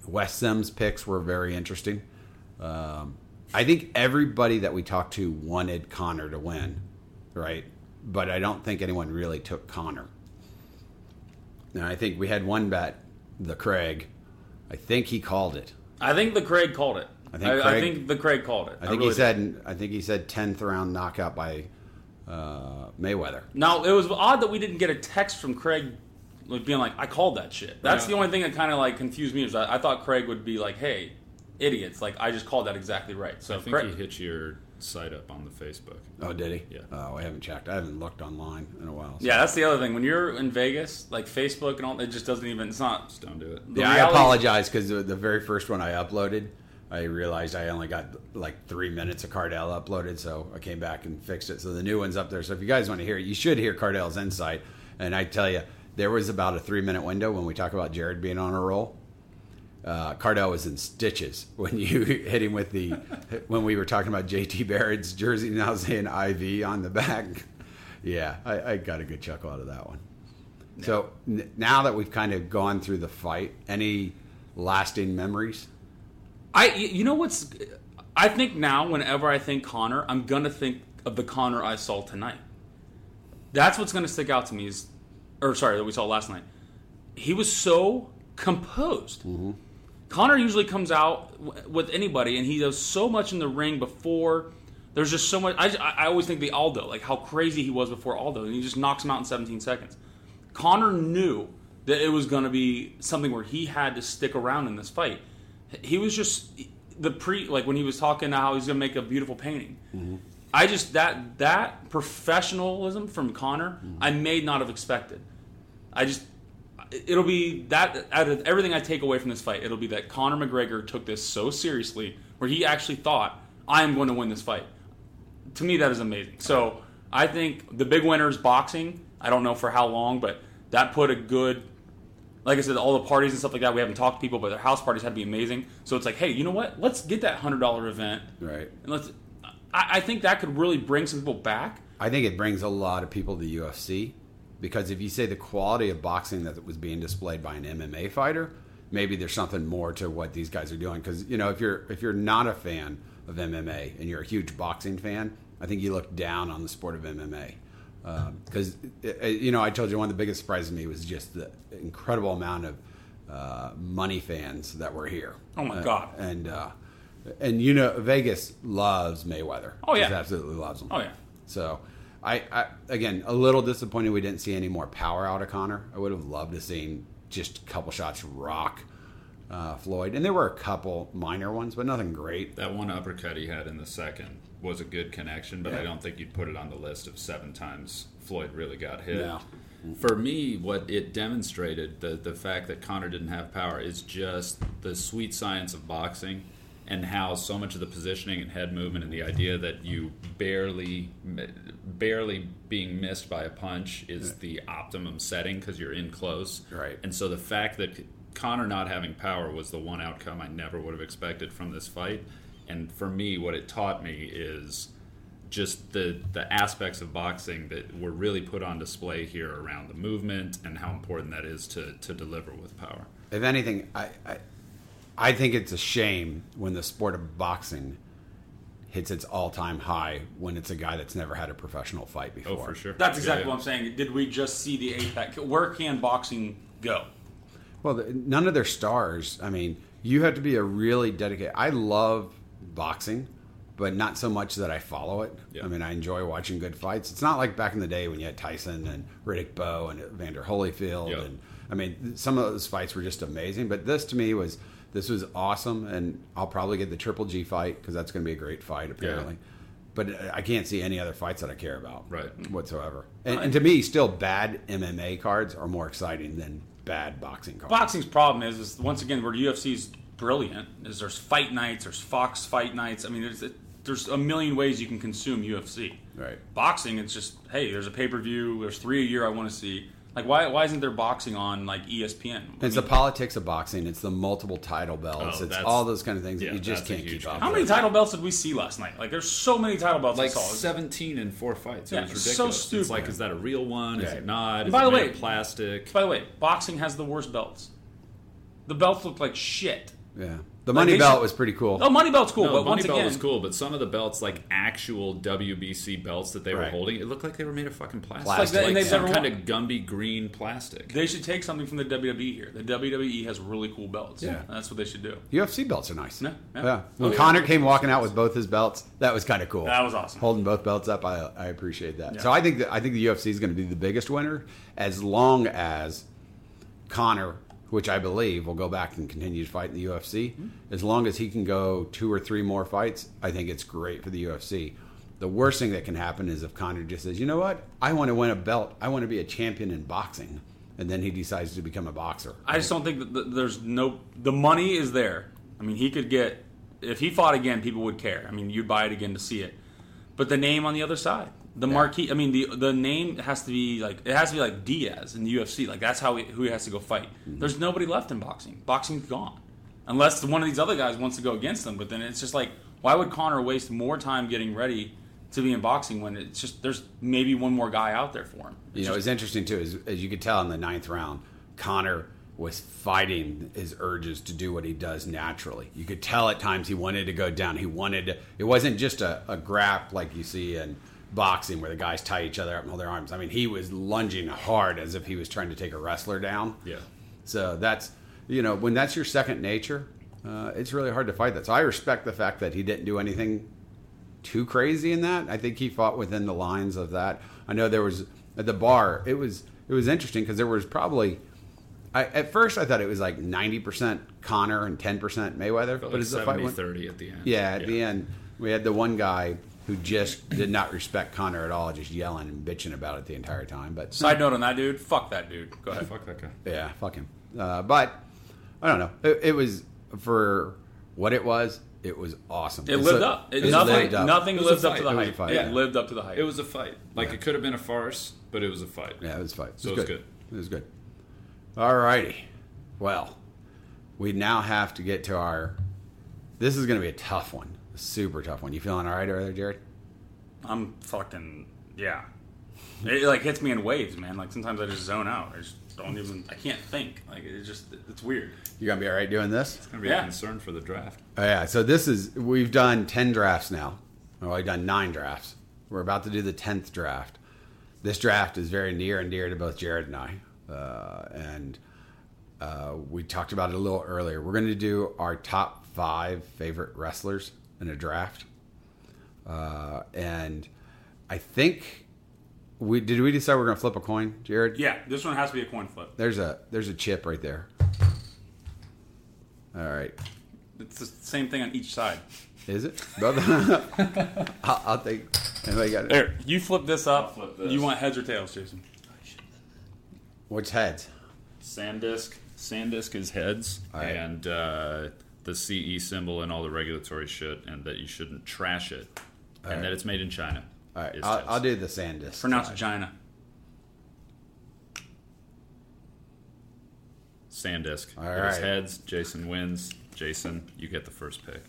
Wes Sims' picks were very interesting. I think everybody that we talked to wanted Connor to win, right? But I don't think anyone really took Connor. Now, I think we had one bet, the Craig. I think he called it. I think the Craig called it. I think the Craig called it. I think he said. I think he said 10th round knockout by Mayweather. Now, it was odd that we didn't get a text from Craig being like, I called that shit. That's the only thing that kind of like confused me. Is I thought Craig would be like, hey, idiots. Like, I just called that exactly right. So I think Craig, he hit your site up on the Facebook. Oh, did he? Yeah. Oh, I haven't checked. I haven't looked online in a while. So. Yeah, that's the other thing. When you're in Vegas, like Facebook and all, it just doesn't even, it's not. Just don't do it. Yeah, I apologize because the very first one I uploaded, I realized I only got like 3 minutes of Cardell uploaded. So I came back and fixed it. So the new one's up there. So if you guys want to hear it, you should hear Cardell's insight. And I tell you, there was about a 3-minute window when we talk about Jared being on a roll. Cardell was in stitches when you hit him with the when we were talking about JT Barrett's jersey now saying IV on the back. Yeah, I got a good chuckle out of that one. Yeah. So now that we've kind of gone through the fight, any lasting memories? I think now whenever I think Connor, I'm gonna think of the Connor I saw tonight. That's what's gonna stick out to me is. Or, sorry, that we saw last night. He was so composed. Mm-hmm. Connor usually comes out with anybody, and he does so much in the ring before. There's just so much. I always think the Aldo, like how crazy he was before Aldo, and he just knocks him out in 17 seconds. Connor knew that it was going to be something where he had to stick around in this fight. He was just when he was talking how he's going to make a beautiful painting. Mm-hmm. I just, that professionalism from Connor, mm-hmm. I may not have expected. It'll be that, out of everything I take away from this fight, it'll be that Conor McGregor took this so seriously where he actually thought, I am going to win this fight. To me, that is amazing. So, I think the big winner is boxing. I don't know for how long, but that put a good, like I said, all the parties and stuff like that, we haven't talked to people, but their house parties had to be amazing. So, it's like, hey, you know what? Let's get that $100 event. Right. And I think that could really bring some people back. I think it brings a lot of people to the UFC because if you say the quality of boxing that was being displayed by an MMA fighter, maybe there's something more to what these guys are doing. Because you know, if you're not a fan of MMA and you're a huge boxing fan, I think you look down on the sport of MMA. Because you know, I told you one of the biggest surprises to me was just the incredible amount of money fans that were here. Oh my God! And you know, Vegas loves Mayweather. Oh, yeah. He absolutely loves him. Oh, yeah. So, I again, a little disappointed we didn't see any more power out of Connor. I would have loved to see just a couple shots rock Floyd. And there were a couple minor ones, but nothing great. That one uppercut he had in the second was a good connection, but yeah. I don't think you'd put it on the list of 7 times Floyd really got hit. No. For me, what it demonstrated, the fact that Connor didn't have power, is just the sweet science of boxing. And how so much of the positioning and head movement and the idea that you barely being missed by a punch is the optimum setting because you're in close. Right. And so the fact that Connor not having power was the one outcome I never would have expected from this fight. And for me, what it taught me is just the aspects of boxing that were really put on display here around the movement and how important that is to deliver with power. If anything, I think it's a shame when the sport of boxing hits its all-time high when it's a guy that's never had a professional fight before. Oh, for sure. That's exactly what I'm saying. Did we just see the apex? Where can boxing go? Well, none of their stars. I mean, you have to be a really dedicated... I love boxing, but not so much that I follow it. Yeah. I mean, I enjoy watching good fights. It's not like back in the day when you had Tyson and Riddick Bowe and Evander Holyfield. Yeah. And I mean, some of those fights were just amazing. But this, to me, was awesome. And I'll probably get the Triple G fight because that's going to be a great fight, apparently. Yeah. But I can't see any other fights that I care about whatsoever. And to me, still bad MMA cards are more exciting than bad boxing cards. Boxing's problem is once again, where the UFC's brilliant is there's fight nights, there's Fox fight nights. I mean, there's a million ways you can consume UFC. Right. Boxing, it's just, hey, there's a pay-per-view, there's three a year I want to see. Like, why isn't there boxing on, like, ESPN? It's the politics of boxing. It's the multiple title belts. It's all those kind of things that you just can't keep up. How many title belts did we see last night? Like, there's so many title belts. Like, 17 in 4 fights. Yeah, it was ridiculous. So stupid. It's like, is that a real one? Is it not? Is it made of plastic? By the way, boxing has the worst belts. The belts look like shit. Yeah. The money belt was pretty cool. Oh, money belt's cool, but once again... The money belt was cool, but some of the belts, like actual WBC belts that they were holding, it looked like they were made of fucking plastic. Like some kind of Gumby green plastic. They should take something from the WWE here. The WWE has really cool belts. Yeah. That's what they should do. UFC belts are nice. Yeah. When Conor came walking out with both his belts, that was kind of cool. That was awesome. Holding both belts up, I appreciate that. Yeah. So I think the UFC is going to be the biggest winner as long as Conor... which I believe will go back and continue to fight in the UFC. Mm-hmm. As long as he can go 2 or 3 more fights, I think it's great for the UFC. The worst thing that can happen is if Conor just says, you know what, I want to win a belt. I want to be a champion in boxing. And then he decides to become a boxer. Right? I just don't think that the money is there. I mean, he could get, if he fought again, people would care. I mean, you'd buy it again to see it. But the name on the other side. The marquee, I mean, the name has to be like, it has to be like Diaz in the UFC. Like, that's who he has to go fight. Mm-hmm. There's nobody left in boxing. Boxing's gone. Unless one of these other guys wants to go against them. But then it's just like, why would Conor waste more time getting ready to be in boxing when it's just, there's maybe one more guy out there for him? It's interesting, too, is, as you could tell in the 9th round, Conor was fighting his urges to do what he does naturally. You could tell at times he wanted to go down. He wanted to, it wasn't just a grab like you see in boxing where the guys tie each other up and hold their arms. I mean, he was lunging hard as if he was trying to take a wrestler down. Yeah. So that's, when that's your second nature, it's really hard to fight that. So I respect the fact that he didn't do anything too crazy in that. I think he fought within the lines of that. I know there was, at the bar, it was interesting because there was probably, at first I thought it was like 90% Conor and 10% Mayweather. But it's 70-30 at the end. Yeah, at the end. We had the one guy who just did not respect Conor at all, just yelling and bitching about it the entire time. But side note on that dude, fuck that dude. Go ahead. Fuck that guy. Yeah, fuck him. But, I don't know. It was, for what it was awesome. It lived up. Nothing lived up to the hype. It lived up to the hype. It was a fight. Like, it could have been a farce, but it was a fight. Yeah, it was a fight. So it was good. It was good. All righty. Well, we now have to get to our... This is going to be a tough one. Super tough one. You feeling all right over there, Jared? I'm fucking, yeah. It like hits me in waves, man. Like sometimes I just zone out. I just don't even, I can't think. Like it's just, it's weird. You're going to be all right doing this? It's going to be a concern for the draft. Oh, yeah. So this is, we've done 10 drafts now. Well, we've done 9 drafts. We're about to do the 10th draft. This draft is very near and dear to both Jared and I. We talked about it a little earlier. We're going to do our top 5 favorite wrestlers in a draft. And I think did we decide we're going to flip a coin, Jared? Yeah, this one has to be a coin flip. There's a chip right there. All right. It's the same thing on each side. Is it? I'll take anybody got it. There, you flip this up. Flip this. You want heads or tails, Jason? What's heads? Sandisk is heads. Right. And the CE symbol and all the regulatory shit, and that you shouldn't trash it, all and that it's made in China. All right, I'll do the Sandisk. Pronounce China. Sandisk. All right. It's heads. Jason wins. Jason, you get the first pick.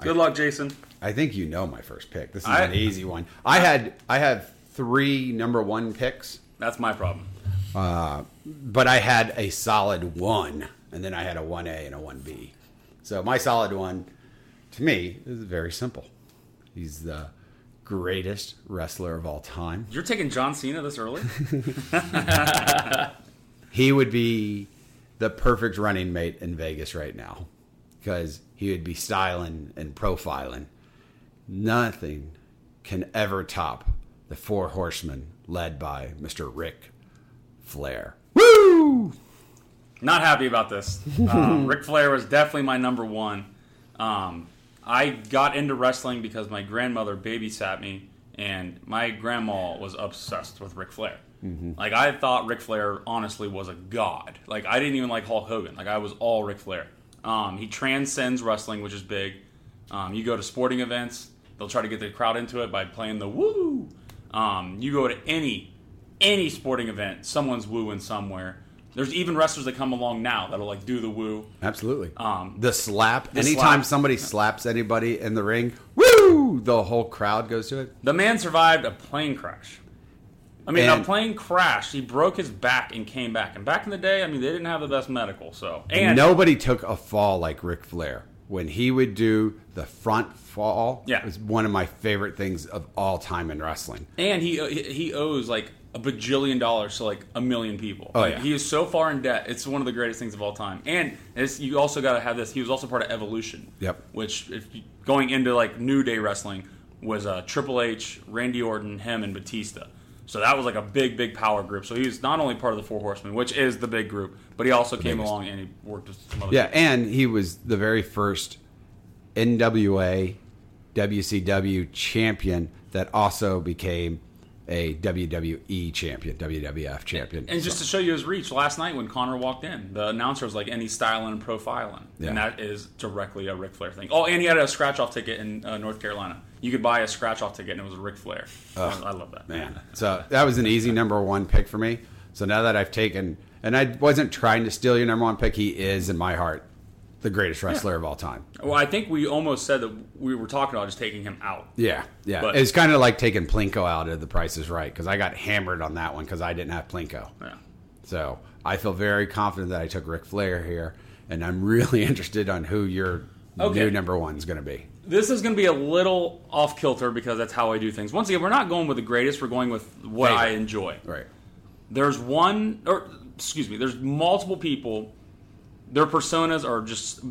Good luck, Jason. I think you know my first pick. This is an easy one. I had 3 number 1 picks. That's my problem. But I had a solid 1, and then I had a 1A and a 1B. So my solid one, to me, is very simple. He's the greatest wrestler of all time. You're taking John Cena this early? He would be the perfect running mate in Vegas right now because he would be styling and profiling. nothing can ever top the Four Horsemen led by Mr. Ric Flair. Woo! Not happy about this. Ric Flair was definitely my number one. I got into wrestling because my grandmother babysat me, and my grandma was obsessed with Ric Flair. Mm-hmm. Like, I thought Ric Flair, honestly, was a god. Like, I didn't even like Hulk Hogan. Like, I was all Ric Flair. He transcends wrestling, which is big. You go to sporting events, they'll try to get the crowd into it by playing the woo. You go to any sporting event, someone's wooing somewhere. There's even wrestlers that come along now that'll, like, do the woo. Absolutely. The slap. Anytime somebody slaps anybody in the ring, woo, the whole crowd goes to it. The man survived a plane crash. I mean, a plane crashed. He broke his back and came back. And back in the day, I mean, they didn't have the best medical, so. And nobody took a fall like Ric Flair. When he would do the front fall, yeah, it was one of my favorite things of all time in wrestling. And he owes, like, $1 bajillion to like a million people. Oh, yeah. He is so far in debt. It's one of the greatest things of all time. And you also got to have this. He was also part of Evolution. Yep. Which, going into like New Day wrestling, was Triple H, Randy Orton, him, and Batista. So that was like a big, big power group. So he was not only part of the Four Horsemen, which is the big group, but he also came along and he worked with some other people. And he was the very first NWA, WCW champion that also became a WWE champion, WWF champion. And just to show you his reach, last night when Conor walked in, the announcer was like, "Any styling and profiling." Yeah. And that is directly a Ric Flair thing. Oh, and he had a scratch-off ticket in North Carolina. You could buy a scratch-off ticket, and it was Ric Flair. I love that. Man. So that was an easy number one pick for me. So now that I've taken... And I wasn't trying to steal your number one pick. He is, in my heart, the greatest wrestler of all time. Well, I think we almost said that we were talking about just taking him out. Yeah. But it's kind of like taking Plinko out of The Price is Right, because I got hammered on that one because I didn't have Plinko. Yeah. So I feel very confident that I took Ric Flair here, and I'm really interested on who your new number one is going to be. This is going to be a little off-kilter because that's how I do things. Once again, we're not going with the greatest. We're going with what favorite I enjoy. Right. There's multiple people. Their personas are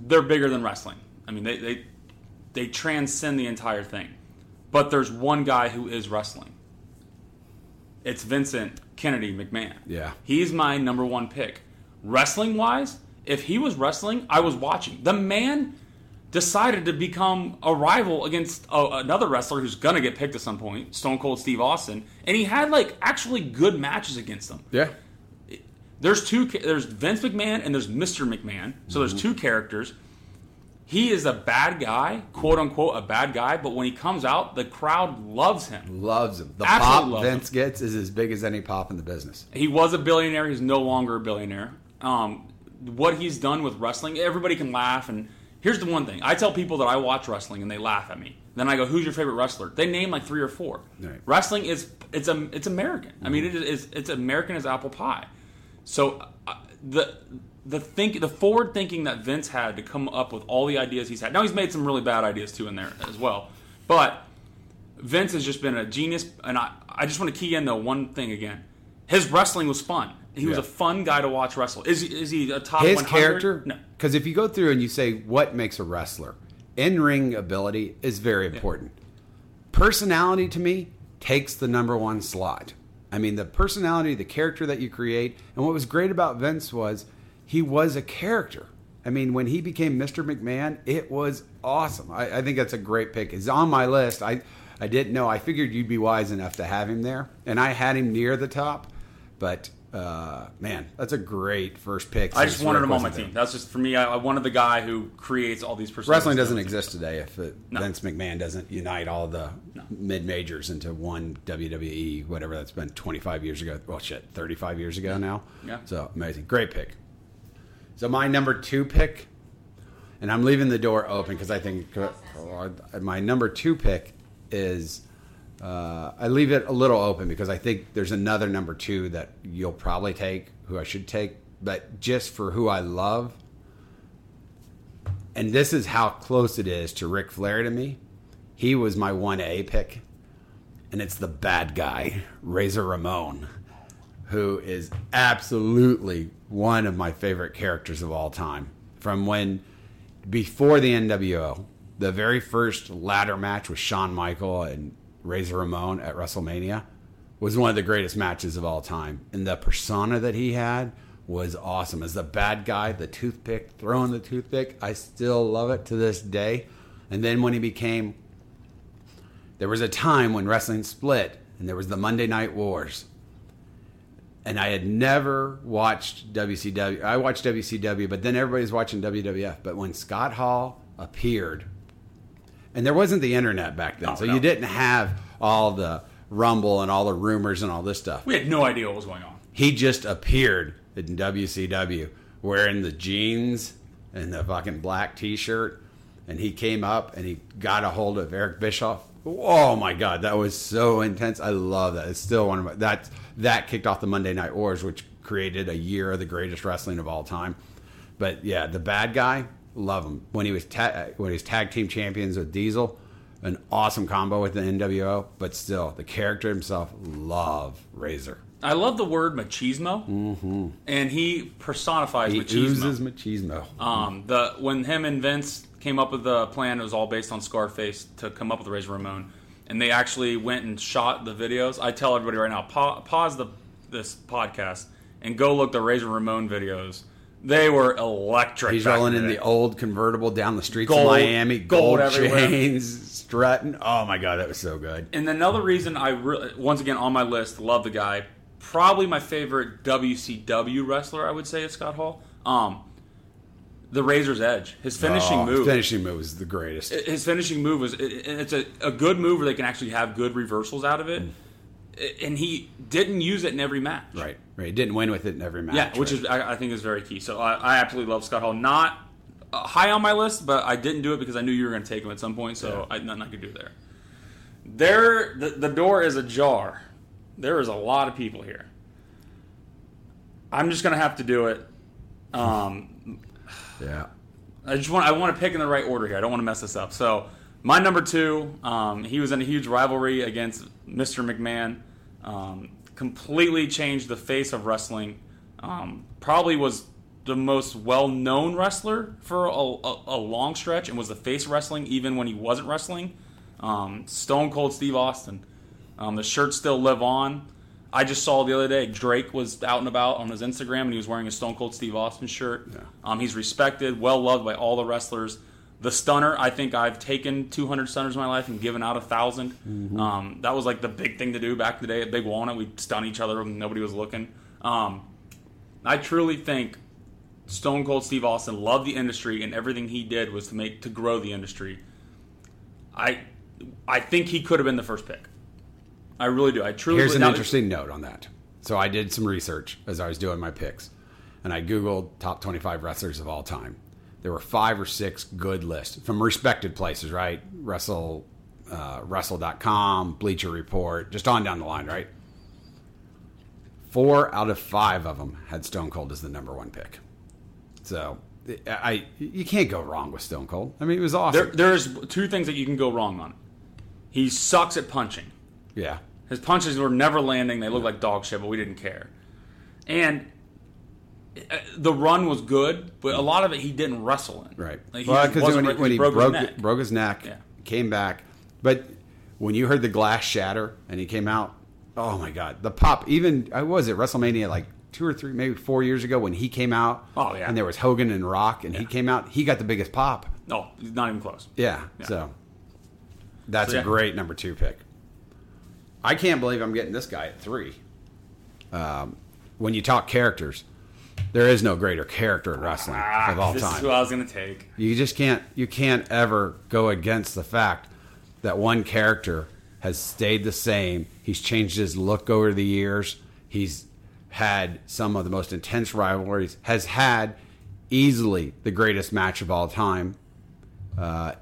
they're bigger than wrestling. I mean, they transcend the entire thing. But there's one guy who is wrestling. It's Vincent Kennedy McMahon. Yeah. He's my number one pick. Wrestling-wise, if he was wrestling, I was watching. The man decided to become a rival against another wrestler who's going to get picked at some point, Stone Cold Steve Austin, and he had, like, actually good matches against him. Yeah. There's Vince McMahon and there's Mr. McMahon. So there's two characters. He is a bad guy, quote unquote, a bad guy. But when he comes out, the crowd loves him. Loves him. The absolutely pop Vince gets is as big as any pop in the business. He was a billionaire. He's no longer a billionaire. What he's done with wrestling, everybody can laugh. And here's the one thing. I tell people that I watch wrestling and they laugh at me. Then I go, "Who's your favorite wrestler?" They name like three or four. Right. Wrestling it's American. Mm-hmm. I mean, it's American as apple pie. So the forward thinking that Vince had to come up with all the ideas he's had. Now he's made some really bad ideas too in there as well, but Vince has just been a genius. And I just want to key in though one thing again: his wrestling was fun. He was a fun guy to watch wrestle. Is he a top 100? His character? No. Because if you go through and you say what makes a wrestler, in-ring ability is very important. Yeah. Personality to me takes the number one slot. I mean, the personality, the character that you create. And what was great about Vince was he was a character. I mean, when he became Mr. McMahon, it was awesome. I think that's a great pick. It's on my list. I didn't know. I figured you'd be wise enough to have him there. And I had him near the top. But, man, that's a great first pick. I just wanted him on my team. That's just, for me, I wanted the guy who creates all these personalities. Wrestling doesn't exist today if Vince McMahon doesn't unite all the mid-majors into one WWE, whatever that's been 25 years ago. Well, shit, 35 years ago now. Yeah. So, amazing. Great pick. So, my number two pick, and I'm leaving the door open because I think my number two pick is... I leave it a little open because I think there's another number two that you'll probably take, who I should take, but just for who I love. And this is how close it is to Ric Flair to me. He was my 1A pick, and it's the bad guy, Razor Ramon, who is absolutely one of my favorite characters of all time. From before the NWO, The very first ladder match with Shawn Michaels and Razor Ramon at WrestleMania was one of the greatest matches of all time. And the persona that he had was awesome. As the bad guy, the toothpick, throwing the toothpick, I still love it to this day. And then when he became... There was a time when wrestling split, and there was the Monday Night Wars. And I had never watched WCW. I watched WCW, but then everybody's watching WWF. But when Scott Hall appeared... And there wasn't the internet back then, you didn't have all the rumble and all the rumors and all this stuff. We had no idea what was going on. He just appeared in WCW wearing the jeans and the fucking black T-shirt, and he came up and he got a hold of Eric Bischoff. Oh, my God, that was so intense. I love that. It's still one of my... That kicked off the Monday Night Wars, which created a year of the greatest wrestling of all time. But, yeah, the bad guy... Love him. When he was tag team champions with Diesel, an awesome combo with the NWO, but still, the character himself, love Razor. I love the word machismo, and he personifies machismo. He oozes machismo. When him and Vince came up with the plan, it was all based on Scarface to come up with Razor Ramon, and they actually went and shot the videos. I tell everybody right now, pause this podcast and go look the Razor Ramon videos. They were electric. He's rolling in the old convertible down the streets of Miami. Gold chains, strutting. Oh, my God, that was so good. And another reason I really, once again, on my list, love the guy. Probably my favorite WCW wrestler, I would say, is Scott Hall. The Razor's Edge. His finishing move. His finishing move is the greatest. His finishing move was, it's a good move where they can actually have good reversals out of it. And he didn't use it in every match. Right. He didn't win with it in every match. Yeah, which is I think is very key. So I absolutely love Scott Hall. Not high on my list, but I didn't do it because I knew you were going to take him at some point, so yeah. Nothing I could do there. The door is ajar. There is a lot of people here. I'm just going to have to do it. Yeah. I want to pick in the right order here. I don't want to mess this up. So my number two, he was in a huge rivalry against Mr. McMahon. Completely changed the face of wrestling. Probably was the most well-known wrestler for a long stretch and was the face of wrestling even when he wasn't wrestling. Stone Cold Steve Austin. The shirts still live on. I just saw the other day Drake was out and about on his Instagram and he was wearing a Stone Cold Steve Austin shirt. Yeah. He's respected, well-loved by all the wrestlers. The stunner, I think I've taken 200 stunners in my life and given out 1,000. That was like the big thing to do back in the day at Big Walnut. We'd stun each other when nobody was looking. I truly think Stone Cold Steve Austin loved the industry, and everything he did was to grow the industry. I think he could have been the first pick. I really do. Here's an interesting note on that. So I did some research as I was doing my picks, and I Googled top 25 wrestlers of all time. There were 5 or 6 good lists from respected places, right? Wrestle.com, Bleacher Report, just on down the line, right? 4 out of 5 of them had Stone Cold as the number one pick. So you can't go wrong with Stone Cold. I mean, it was awesome. There's 2 things that you can go wrong on. He sucks at punching. Yeah. His punches were never landing. They looked like dog shit, but we didn't care. And... the run was good, but a lot of it he didn't wrestle in. Right. Because when he broke his neck, came back. But when you heard the glass shatter and he came out, oh, my God. The pop, even, I was at WrestleMania like 2 or 3, maybe 4 years ago when he came out. Oh, yeah. And there was Hogan and Rock, and he came out. He got the biggest pop. No, not even close. Yeah. So that's a great number 2 pick. I can't believe I'm getting this guy at 3. When you talk characters. There is no greater character in wrestling of all time. This is who I was going to take. You just can't. You can't ever go against the fact that one character has stayed the same. He's changed his look over the years. He's had some of the most intense rivalries. Has had easily the greatest match of all time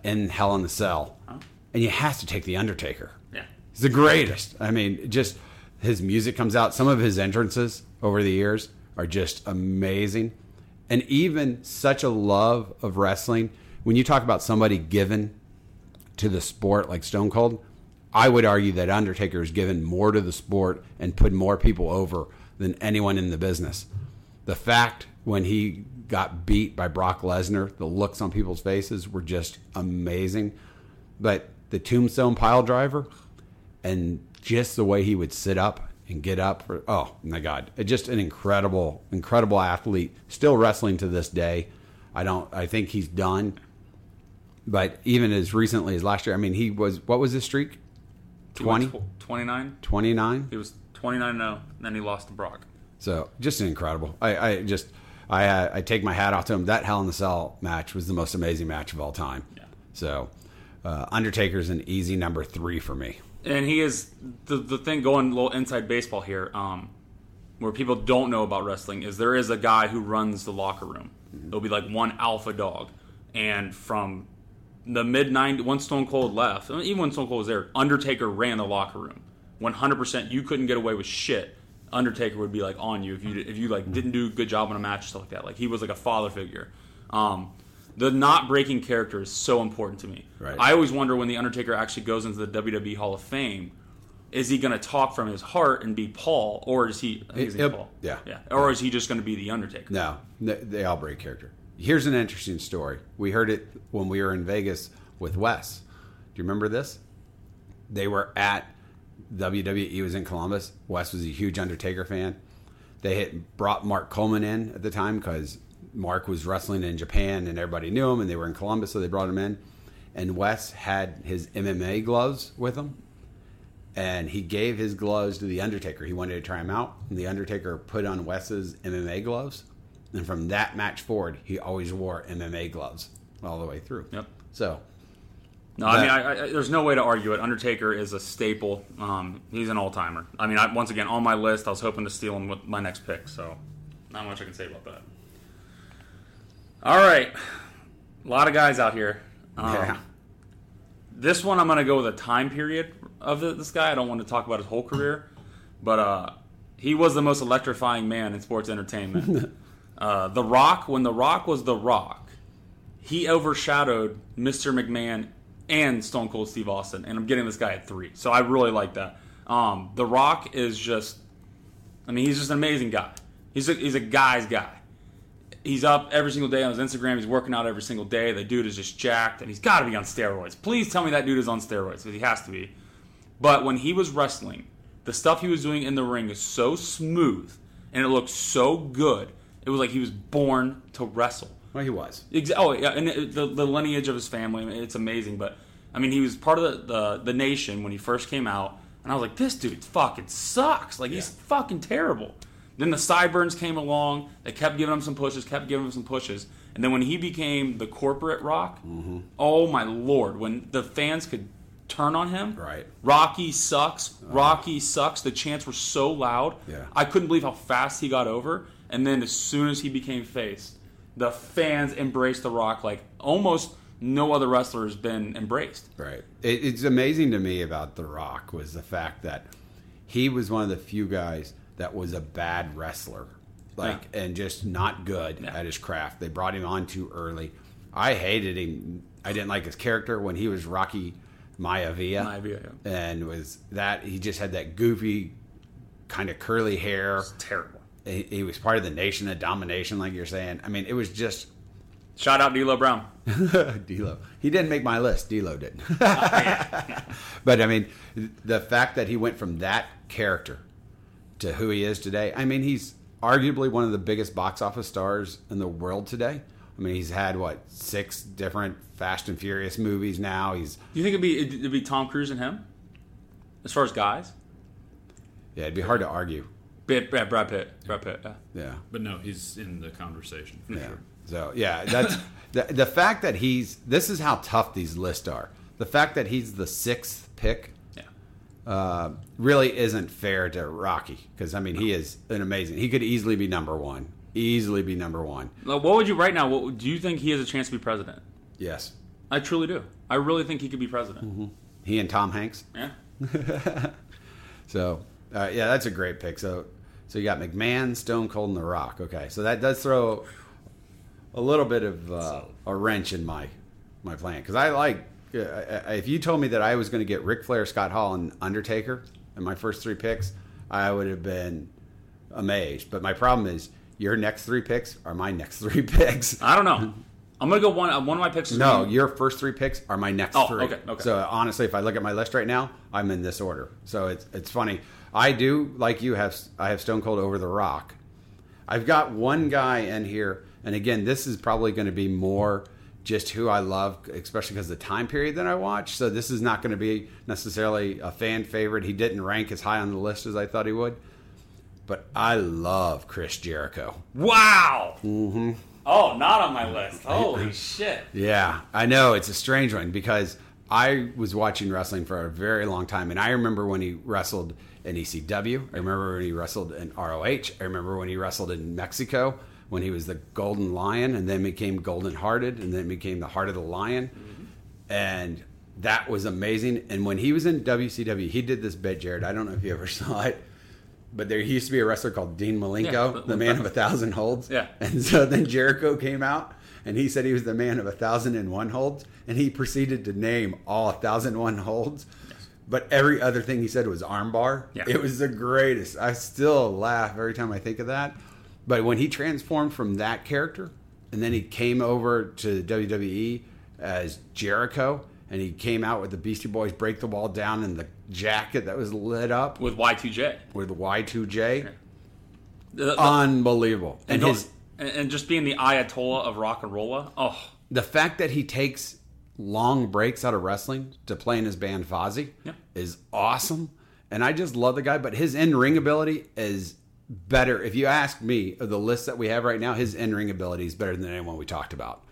in Hell in a Cell. Huh? And you have to take The Undertaker. Yeah, he's the greatest. I mean, just his music comes out. Some of his entrances over the years are just amazing. And even such a love of wrestling, when you talk about somebody given to the sport like Stone Cold, I would argue that Undertaker is given more to the sport and put more people over than anyone in the business. The fact when he got beat by Brock Lesnar, the looks on people's faces were just amazing. But the tombstone pile driver and just the way he would sit up and get up. Oh, my God. Just an incredible, incredible athlete. Still wrestling to this day. I think he's done. But even as recently as last year, I mean, he was, what was his streak? 20? 29. 29? He was 29-0, and then he lost to Brock. So, just an incredible. I take my hat off to him. That Hell in a Cell match was the most amazing match of all time. Yeah. So, Undertaker's an easy number 3 for me. And he is, the thing going a little inside baseball here, where people don't know about wrestling, is there is a guy who runs the locker room. Mm-hmm. There'll be like one alpha dog. And from the mid-90s, once Stone Cold left, even when Stone Cold was there, Undertaker ran the locker room. 100%, you couldn't get away with shit. Undertaker would be like on you if you like didn't do a good job on a match or stuff like that. Like he was like a father figure. The not breaking character is so important to me. Right. I always wonder when the Undertaker actually goes into the WWE Hall of Fame, is he going to talk from his heart and be Paul, or is he? I think he's Paul. Yeah. Or is he just going to be the Undertaker? No, they all break character. Here's an interesting story. We heard it when we were in Vegas with Wes. Do you remember this? They were at WWE was in Columbus. Wes was a huge Undertaker fan. They brought Mark Coleman in at the time because Mark was wrestling in Japan and everybody knew him, and they were in Columbus, so they brought him in. And Wes had his MMA gloves with him, and he gave his gloves to the Undertaker. He wanted to try him out, and the Undertaker put on Wes's MMA gloves. And from that match forward, he always wore MMA gloves all the way through. Yep. So... No, I mean, there's no way to argue it. Undertaker is a staple. He's an all-timer. I mean, once again, on my list, I was hoping to steal him with my next pick, so not much I can say about that. All right. A lot of guys out here. Yeah. This one, I'm going to go with a time period of this guy. I don't want to talk about his whole career, but he was the most electrifying man in sports entertainment. The Rock, when The Rock was The Rock, he overshadowed Mr. McMahon and Stone Cold Steve Austin, and I'm getting this guy at 3. So I really like that. The Rock is just, I mean, he's just an amazing guy. He's a guy's guy. He's up every single day on his Instagram. He's working out every single day. The dude is just jacked, and he's got to be on steroids. Please tell me that dude is on steroids, because he has to be. But when he was wrestling, the stuff he was doing in the ring is so smooth, and it looked so good. It was like he was born to wrestle. Well, he was. Oh, yeah, and the lineage of his family, it's amazing. But, I mean, he was part of the nation when he first came out. And I was like, this dude fucking sucks. Like, he's fucking terrible. Then the sideburns came along. They kept giving him some pushes, And then when he became the corporate Rock, oh, my Lord, when the fans could turn on him. Right. Rocky sucks. Rocky sucks. The chants were so loud. Yeah. I couldn't believe how fast he got over. And then as soon as he became face, the fans embraced The Rock like almost no other wrestler has been embraced. Right. It's amazing to me about The Rock was the fact that he was one of the few guys that was a bad wrestler, and just not good at his craft. They brought him on too early. I hated him. I didn't like his character when he was Rocky Maivia, and was that he just had that goofy kind of curly hair. It's terrible. He was part of the Nation of Domination, like you're saying. I mean, it was just... Shout out D'Lo Brown. D'Lo. He didn't make my list. D'Lo didn't. But, I mean, the fact that he went from that character to who he is today, I mean, he's arguably one of the biggest box office stars in the world today. I mean, he's had, 6 different Fast and Furious movies now. Do you think it'd be Tom Cruise and him? As far as guys? Yeah, it'd be hard to argue. Brad Pitt. Yeah. But no, he's in the conversation for sure. So, that's the fact that this is how tough these lists are. The fact that he's the 6th pick really isn't fair to Rocky, because, I mean, he is an amazing. He could easily be number 1. What would you right now, do you think he has a chance to be president? Yes. I truly do. I really think he could be president. Mm-hmm. He and Tom Hanks? Yeah. So, that's a great pick. So you got McMahon, Stone Cold, and The Rock. Okay, so that does throw a little bit of a wrench in my plan. Because if you told me that I was going to get Ric Flair, Scott Hall, and Undertaker in my first 3 picks, I would have been amazed. But my problem is Your next three picks are my next three picks. I don't know. I'm going to go one of my picks. No, your first three picks are my next three. Okay. So honestly, if I look at my list right now, I'm in this order. So it's funny. I do, like you, I have Stone Cold over The Rock. I've got one guy in here, and again, this is probably going to be more just who I love, especially because of the time period that I watch. So this is not going to be necessarily a fan favorite. He didn't rank as high on the list as I thought he would. But I love Chris Jericho. Wow! Mm-hmm. Oh, not on my list. Holy shit. Yeah, I know. It's a strange one because I was watching wrestling for a very long time, and I remember when he wrestled in ECW. I remember when he wrestled in ROH. I remember when he wrestled in Mexico when he was the Golden Lion and then became Golden Hearted and then became the Heart of the Lion. Mm-hmm. And that was amazing. And when he was in WCW, he did this bit, Jared. I don't know if you ever saw it. But there used to be a wrestler called Dean Malenko, the man of 1,000 holds. Yeah. And so then Jericho came out, and he said he was the man of 1,001 holds, and he proceeded to name all 1,001 holds. Yes. But every other thing he said was armbar. Yeah. It was the greatest. I still laugh every time I think of that. But when he transformed from that character, and then he came over to WWE as Jericho, and he came out with the Beastie Boys Break the Wall Down and the jacket that was lit up. With Y2J. With Y2J. Yeah. Unbelievable. And just being the Ayatollah of rock and rolla. Oh. The fact that he takes long breaks out of wrestling to play in his band Fozzy is awesome. And I just love the guy. But his in-ring ability is better. If you ask me, of the list that we have right now, his in-ring ability is better than anyone we talked about.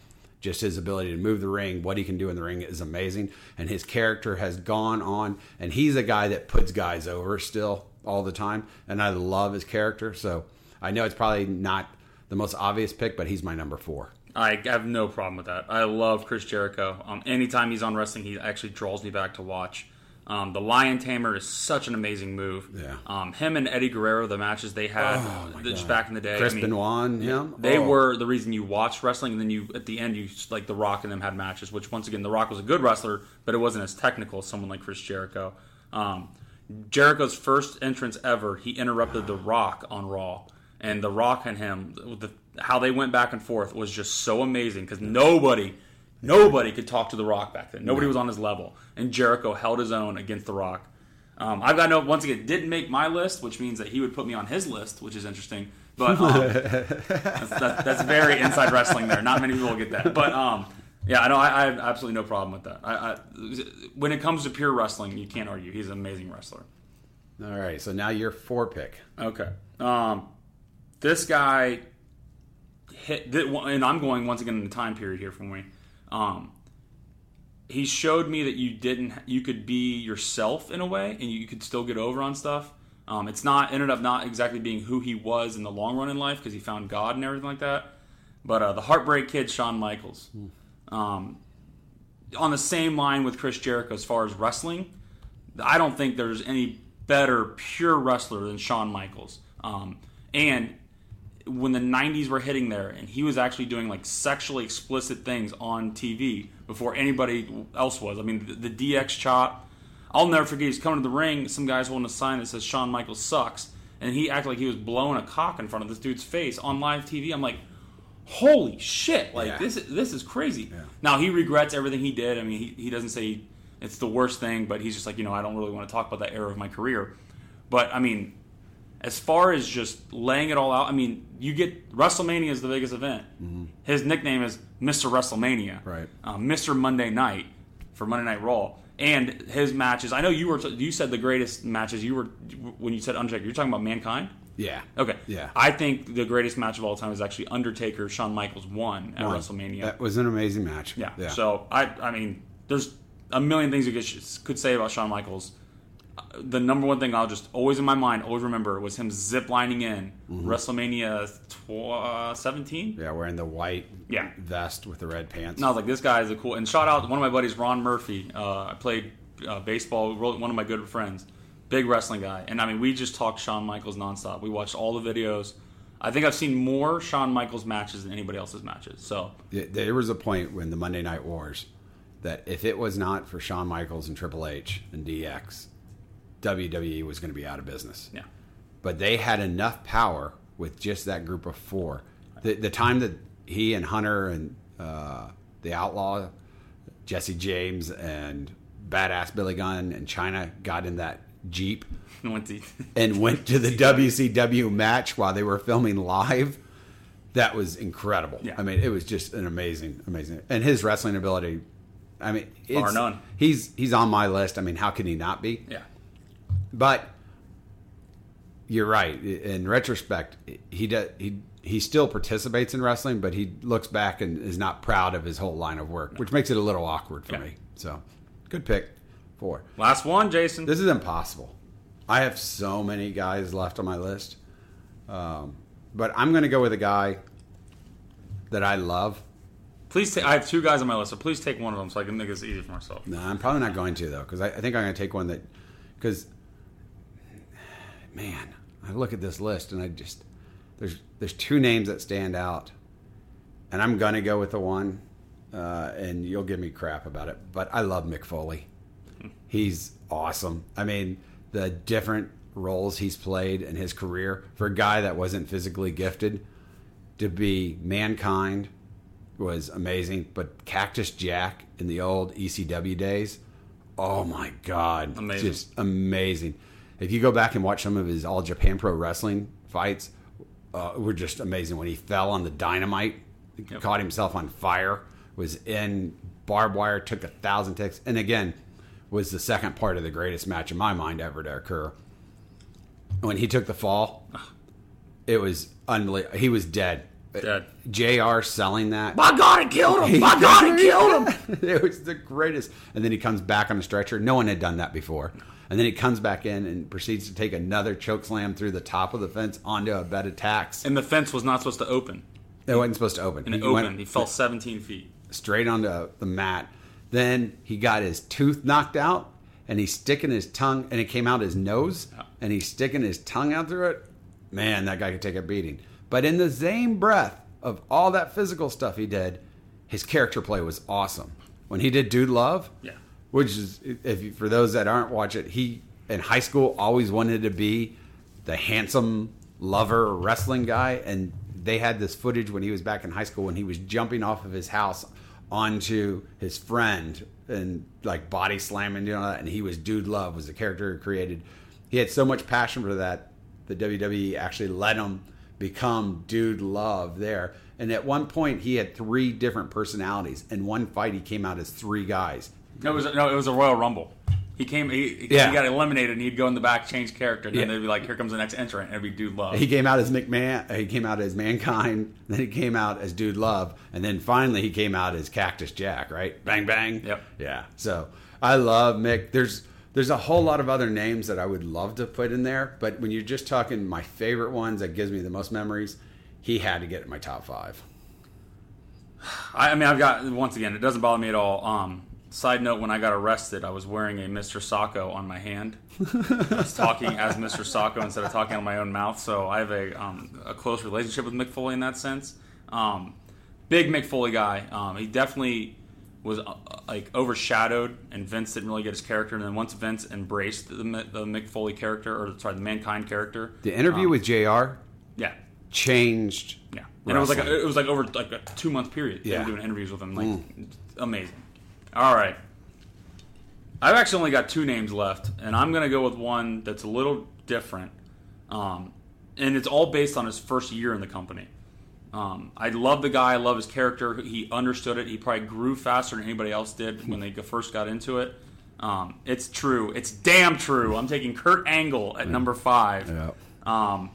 Just his ability to move the ring, what he can do in the ring is amazing. And his character has gone on. And he's a guy that puts guys over still all the time. And I love his character. So I know it's probably not the most obvious pick, but he's my number 4. I have no problem with that. I love Chris Jericho. Anytime he's on wrestling, he actually draws me back to watch. The Lion Tamer is such an amazing move. Yeah. Him and Eddie Guerrero, the matches they had just back in the day. Chris Benoit and him. They were the reason you watched wrestling, and then you at the end, you like The Rock and them had matches, which once again, The Rock was a good wrestler, but it wasn't as technical as someone like Chris Jericho. Jericho's first entrance ever, he interrupted The Rock on Raw. And The Rock and him, how they went back and forth was just so amazing because nobody could talk to The Rock back then. Nobody was on his level. And Jericho held his own against The Rock. I've got no... Once again, didn't make my list, which means that he would put me on his list, which is interesting. But that's very inside wrestling there. Not many people will get that. But I have absolutely no problem with that. When it comes to pure wrestling, you can't argue. He's an amazing wrestler. All right, so now your 4 pick. Okay. This guy... and I'm going once again in the time period here for me. He showed me that you could be yourself in a way, and you could still get over on stuff. It's not ended up not exactly being who he was in the long run in life because he found God and everything like that. But the Heartbreak Kid, Shawn Michaels, on the same line with Chris Jericho as far as wrestling, I don't think there's any better pure wrestler than Shawn Michaels. And when the 90s were hitting there and he was actually doing like sexually explicit things on TV before anybody else was. I mean, the DX chop. I'll never forget, he's coming to the ring, some guy's holding a sign that says Shawn Michaels sucks, and he acted like he was blowing a cock in front of this dude's face on live TV. I'm like, holy shit, like this is crazy. Yeah. Now, he regrets everything he did. I mean, he doesn't say it's the worst thing, but he's just like, I don't really want to talk about that era of my career. But, I mean... As far as just laying it all out, I mean, you get WrestleMania is the biggest event. Mm-hmm. His nickname is Mr. WrestleMania, right? Mr. Monday Night for Monday Night Raw, and his matches. I know you said the greatest matches you were when you said Undertaker. You're talking about Mankind. Yeah. Okay. Yeah. I think the greatest match of all time is actually Undertaker Shawn Michaels won at WrestleMania. That was an amazing match. Yeah. Yeah. So I mean, there's a million things you could say about Shawn Michaels. The number one thing I'll just always in my mind, always remember was him ziplining in WrestleMania 17. Yeah, wearing the white vest with the red pants. And I was like, this guy is a cool. And shout out to one of my buddies, Ron Murphy. I played baseball, one of my good friends, big wrestling guy. And I mean, we just talked Shawn Michaels nonstop. We watched all the videos. I think I've seen more Shawn Michaels matches than anybody else's matches. So there was a point when the Monday Night Wars that if it was not for Shawn Michaels and Triple H and DX, WWE was going to be out of business. Yeah. But they had enough power with just that group of four. The time that he and Hunter and the Outlaw, Jesse James and Badass Billy Gunn and China got in that Jeep and went to the WCW match while they were filming live, that was incredible. Yeah. I mean, it was just an amazing. And his wrestling ability, I mean, it's, bar none. He's on my list. I mean, how can he not be? Yeah. But you're right. In retrospect, he still participates in wrestling, but he looks back and is not proud of his whole line of work, which makes it a little awkward for me. So, good pick. 4. Last one, Jason. This is impossible. I have so many guys left on my list. But I'm going to go with a guy that I love. Please I have 2 guys on my list, so please take one of them so I can make this easy for myself. No, I'm probably not going to, though, because I think I'm going to take one that... Because, man, I look at this list and I just... There's 2 names that stand out, and I'm going to go with the one, and you'll give me crap about it, but I love Mick Foley. He's awesome. I mean, the different roles he's played in his career, for a guy that wasn't physically gifted, to be Mankind was amazing, but Cactus Jack in the old ECW days, oh my God. Amazing. Just amazing. If you go back and watch some of his All Japan Pro Wrestling fights... were just amazing. When he fell on the dynamite, caught himself on fire, was in barbed wire, took 1,000 ticks, and again, was the second part of the greatest match in my mind ever to occur. When he took the fall, it was unbelievable. He was dead. JR selling that. My God, he killed him! My God, he killed him! It was the greatest. And then he comes back on the stretcher. No one had done that before. And then he comes back in and proceeds to take another chokeslam through the top of the fence onto a bed of tacks. And the fence was not supposed to open. It wasn't supposed to open. And it opened. He fell 17 feet. Straight onto the mat. Then he got his tooth knocked out, and he's sticking his tongue, and it came out his nose, and he's sticking his tongue out through it. Man, that guy could take a beating. But in the same breath of all that physical stuff he did, his character play was awesome. When he did Dude Love... Yeah. Which is, for those that aren't watching, he in high school always wanted to be the handsome lover wrestling guy. And they had this footage when he was back in high school when he was jumping off of his house onto his friend and like body slamming, you know, and he was Dude Love was the character he created. He had so much passion for that. The WWE actually let him become Dude Love there. And at one point he had 3 different personalities. In one fight he came out as 3 guys. No, it was a Royal Rumble. He got eliminated, and he'd go in the back, change character, and then they'd be like, "Here comes the next entrant," and it'd be Dude Love. He came out as McMahon. He came out as Mankind. Then he came out as Dude Love, and then finally he came out as Cactus Jack. Right? Bang bang. Yep. Yeah. So I love Mick. There's a whole lot of other names that I would love to put in there, but when you're just talking my favorite ones that gives me the most memories, he had to get in my top 5. I mean, I've got once again, it doesn't bother me at all. Side note, when I got arrested, I was wearing a Mr. Sacco on my hand. I was talking as Mr. Sacco instead of talking out of my own mouth, so I have a close relationship with Mick Foley in that sense. Big Mick Foley guy. He definitely was like overshadowed, and Vince didn't really get his character. And then once Vince embraced the Mick Foley character, the Mankind character. The interview with JR? Yeah. Changed. Yeah. And wrestling. It was like over like a 2-month period. Yeah. They were doing interviews with him. Like, amazing. All right. I've actually only got 2 names left, and I'm going to go with one that's a little different. And it's all based on his first year in the company. I love the guy. I love his character. He understood it. He probably grew faster than anybody else did when they first got into it. It's true. It's damn true. I'm taking Kurt Angle at number 5. Yeah.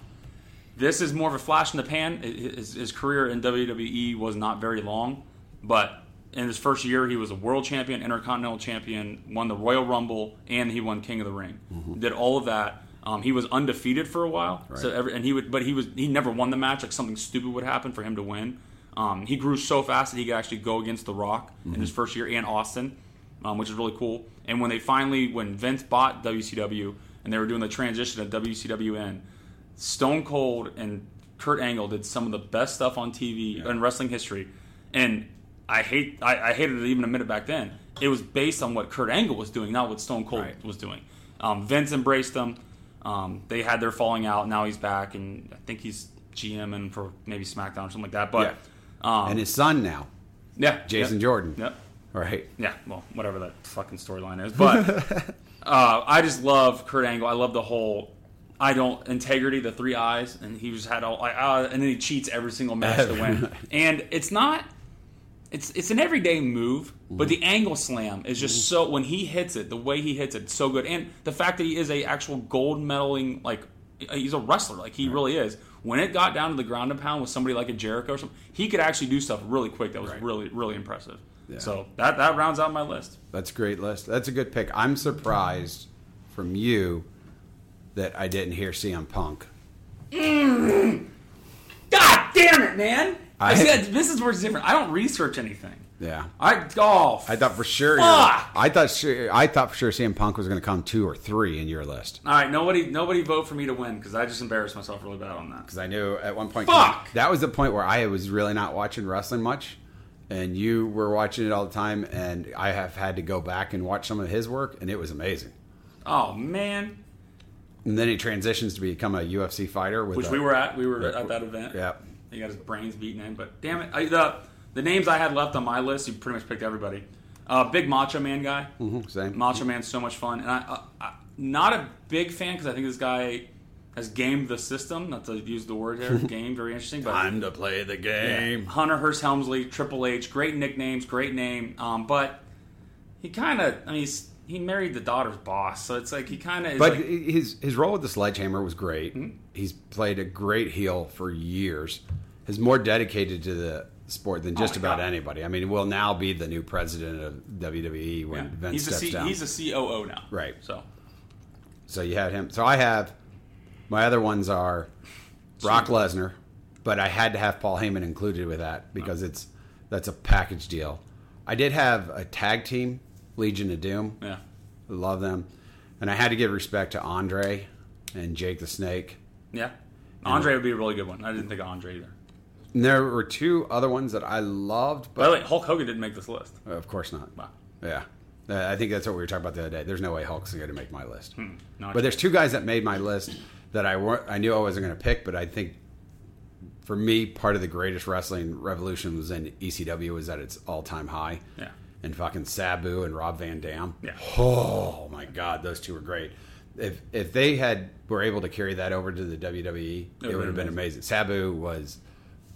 This is more of a flash in the pan. His career in WWE was not very long, but... In his first year, he was a world champion, intercontinental champion, won the Royal Rumble, and he won King of the Ring. Mm-hmm. Did all of that. He was undefeated for a while, right. He never won the match. Like something stupid would happen for him to win. He grew so fast that he could actually go against The Rock in his first year and Austin, which is really cool. And when Vince bought WCW and they were doing the transition of WCWN, Stone Cold and Kurt Angle did some of the best stuff on TV in wrestling history, and I hated it even a minute back then. It was based on what Kurt Angle was doing, not what Stone Cold was doing. Vince embraced him. They had their falling out. Now he's back, and I think he's GMing for maybe SmackDown or something like that. But yeah. And his son now. Yeah. Jason Jordan. Yep. Right. Yeah. Well, whatever that fucking storyline is. But I just love Kurt Angle. I love the whole... integrity, the three eyes, and he just had all, and then he cheats every single match to win. And it's not, it's an everyday move, but the angle slam is just so, when he hits it, the way he hits it, it's so good. And the fact that he is a actual gold medaling, like, he's a wrestler, like he really is. When it got down to the ground and pound with somebody like a Jericho or something, he could actually do stuff really quick that was really, really impressive. Yeah. So that rounds out my list. That's a great list. That's a good pick. I'm surprised from you that I didn't hear CM Punk. God damn it, man! This is where it's different. I don't research anything. Yeah. I thought for sure. Fuck. I thought for sure CM Punk was going to come 2 or 3 in your list. All right, nobody vote for me to win because I just embarrassed myself really bad on that. Because I knew at one point. Fuck. That was the point where I was really not watching wrestling much, and you were watching it all the time, and I have had to go back and watch some of his work, and it was amazing. Oh man. And then he transitions to become a UFC fighter. Which we were at. We were at that event. Yeah. He got his brains beaten in. But damn it. The names I had left on my list, you pretty much picked everybody. Big Macho Man guy. Mm-hmm, same. Macho Man's so much fun. And I'm not a big fan because I think this guy has gamed the system. Not to use the word here. Game, very interesting. But time to play the game. Yeah. Hunter Hearst Helmsley, Triple H. Great nicknames. Great name. But he kind of... I mean, he married the daughter's boss, so it's like he kind of... But like, his role with the Sledgehammer was great. Mm-hmm. He's played a great heel for years. He's more dedicated to the sport than just about anybody. I mean, will now be the new president of WWE when Vince steps down. He's a COO now. Right. So you had him. So I have... My other ones are Brock Lesnar, but I had to have Paul Heyman included with that because that's a package deal. I did have a tag team... Legion of Doom. Yeah. Love them. And I had to give respect to Andre and Jake the Snake. Yeah. Andre would be a really good one. I didn't think of Andre either. And there were 2 other ones that I loved. But by the way, Hulk Hogan didn't make this list. Of course not. Wow. Yeah. I think that's what we were talking about the other day. There's no way Hulk's going to make my list. But there's 2 guys that made my list that I knew I wasn't going to pick, but I think for me, part of the greatest wrestling revolution was in ECW was at its all-time high. Yeah. And fucking Sabu and Rob Van Dam. Yeah. Oh my God, those 2 were great. If they were able to carry that over to the WWE, it would have been amazing. Sabu was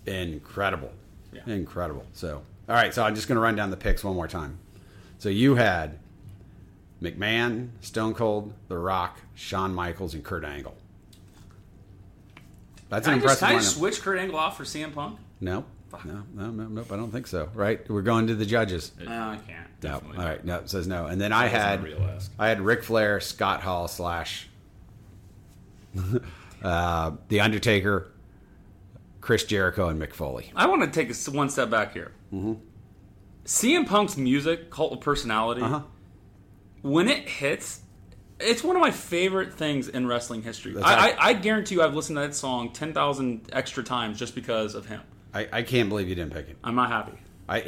incredible. Yeah. Incredible. So, all right, so I'm just going to run down the picks one more time. So you had McMahon, Stone Cold, The Rock, Shawn Michaels, and Kurt Angle. That's an impressive lineup. Can I switch Kurt Angle off for CM Punk? No. No, I don't think so. Right? We're going to the judges. No, I can't. No. All right. No, it says no. And then I had Ric Flair, Scott Hall / The Undertaker, Chris Jericho, and Mick Foley. I want to take one step back here. Mm-hmm. CM Punk's music, Cult of Personality, when it hits, it's one of my favorite things in wrestling history. I guarantee you I've listened to that song 10,000 extra times just because of him. I can't believe you didn't pick him. I'm not happy.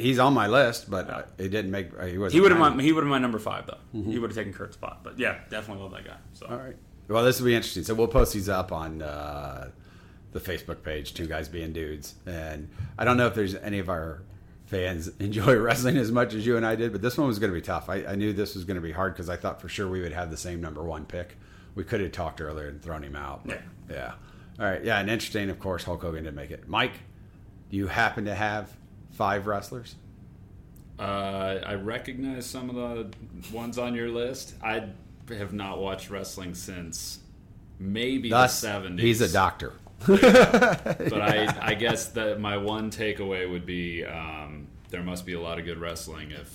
He's on my list, but it didn't make. He would have. He would have my number 5 though. Mm-hmm. He would have taken Kurt's spot. But yeah, definitely love that guy. So. All right. Well, this will be interesting. So we'll post these up on the Facebook page, Two Guys Being Dudes. And I don't know if there's any of our fans enjoy wrestling as much as you and I did, but this one was going to be tough. I knew this was going to be hard because I thought for sure we would have the same number 1 pick. We could have talked earlier and thrown him out. Yeah. Yeah. All right. Yeah, and interesting. Of course, Hulk Hogan didn't make it. Mike. Do you happen to have 5 wrestlers? I recognize some of the ones on your list. I have not watched wrestling since maybe the 70s. He's a doctor. Yeah. But yeah. I guess that my one takeaway would be there must be a lot of good wrestling. And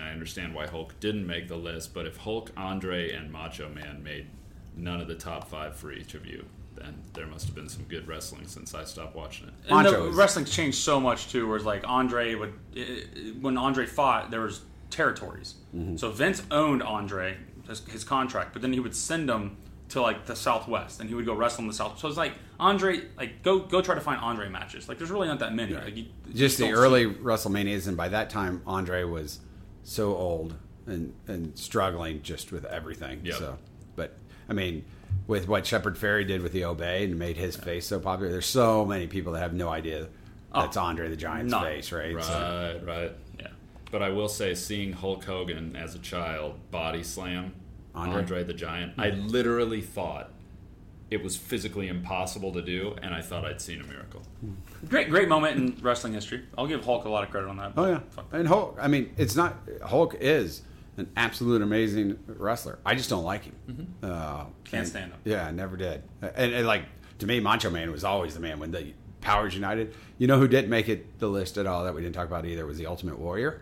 I understand why Hulk didn't make the list, but if Hulk, Andre, and Macho Man made none of the top 5 for each of you, then there must have been some good wrestling since I stopped watching it. And wrestling's changed so much, too, whereas like when Andre fought, there was territories. Mm-hmm. So Vince owned Andre, his contract, but then he would send him to like the Southwest, and he would go wrestle in the South. So it's like, Andre, like go try to find Andre matches. Like there's really not that many. Yeah. Like, just the early WrestleManias, and by that time, Andre was so old and struggling just with everything. Yep. So, but, I mean... with what Shepard Fairey did with the Obey and made his face so popular. There's so many people that have no idea that's Andre the Giant's face, right? Right, so. Right. Yeah. But I will say, seeing Hulk Hogan as a child body slam Andre the Giant, I literally thought it was physically impossible to do, and I thought I'd seen a miracle. Great moment in wrestling history. I'll give Hulk a lot of credit on that. Oh, yeah. And Hulk, I mean, Hulk is an absolute amazing wrestler. I just don't like him. Mm-hmm. Can't stand him. Yeah, I never did. And like, to me, Macho Man was always the man when the Powers United. You know who didn't make it the list at all that we didn't talk about either was the Ultimate Warrior.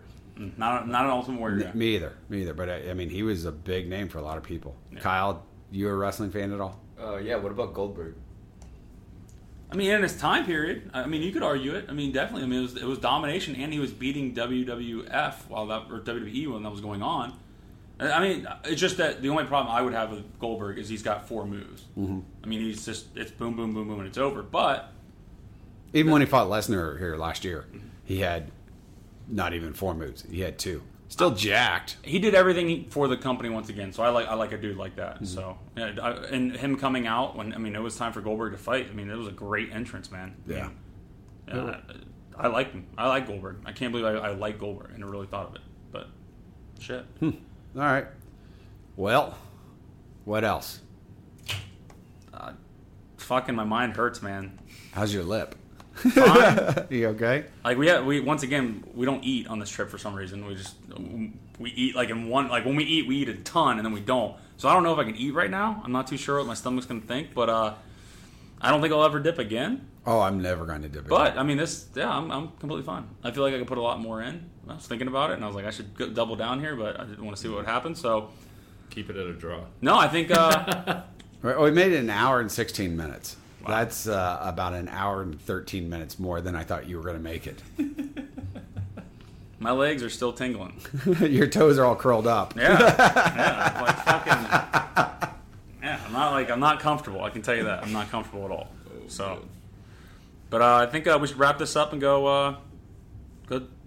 Not an Ultimate Warrior guy. Me either. But, I mean, he was a big name for a lot of people. Yeah. Kyle, you a wrestling fan at all? Yeah, what about Goldberg? I mean, in his time period, I mean, you could argue it. I mean, definitely. I mean, it was domination, and he was beating WWF or WWE when that was going on. I mean, it's just that the only problem I would have with Goldberg is he's got four moves. Mm-hmm. I mean, he's just, it's boom, boom, boom, boom, and it's over. But even when he fought Lesnar here last year, he had not even four moves. He had two. Still jacked. He did everything for the company once again, so I like a dude like that. Mm-hmm. So and him coming out when it was time for Goldberg to fight. I mean, it was a great entrance, man. Yeah. I like him. I like Goldberg. I can't believe I like Goldberg. I never really thought of it, but shit. All right. Well, what else? Fucking my mind hurts, man. How's your lip? Fine. You okay? Like we don't eat on this trip for some reason. We eat like in one, like when we eat a ton and then we don't. So I don't know if I can eat right now. I'm not too sure what my stomach's gonna think, but I don't think I'll ever dip again. Oh, I'm never gonna dip again. But I mean, I'm completely fine. I feel like I could put a lot more in. I was thinking about it and I was like, I should double down here, but I didn't want to see what would happen. So keep it at a draw. No, I think we made it an hour and 16 minutes. Wow. That's about an hour and 13 minutes more than I thought you were going to make it. My legs are still tingling. Your toes are all curled up. Yeah. I'm like fucking. Yeah, I'm not comfortable. I can tell you that I'm not comfortable at all. So, but I think we should wrap this up and go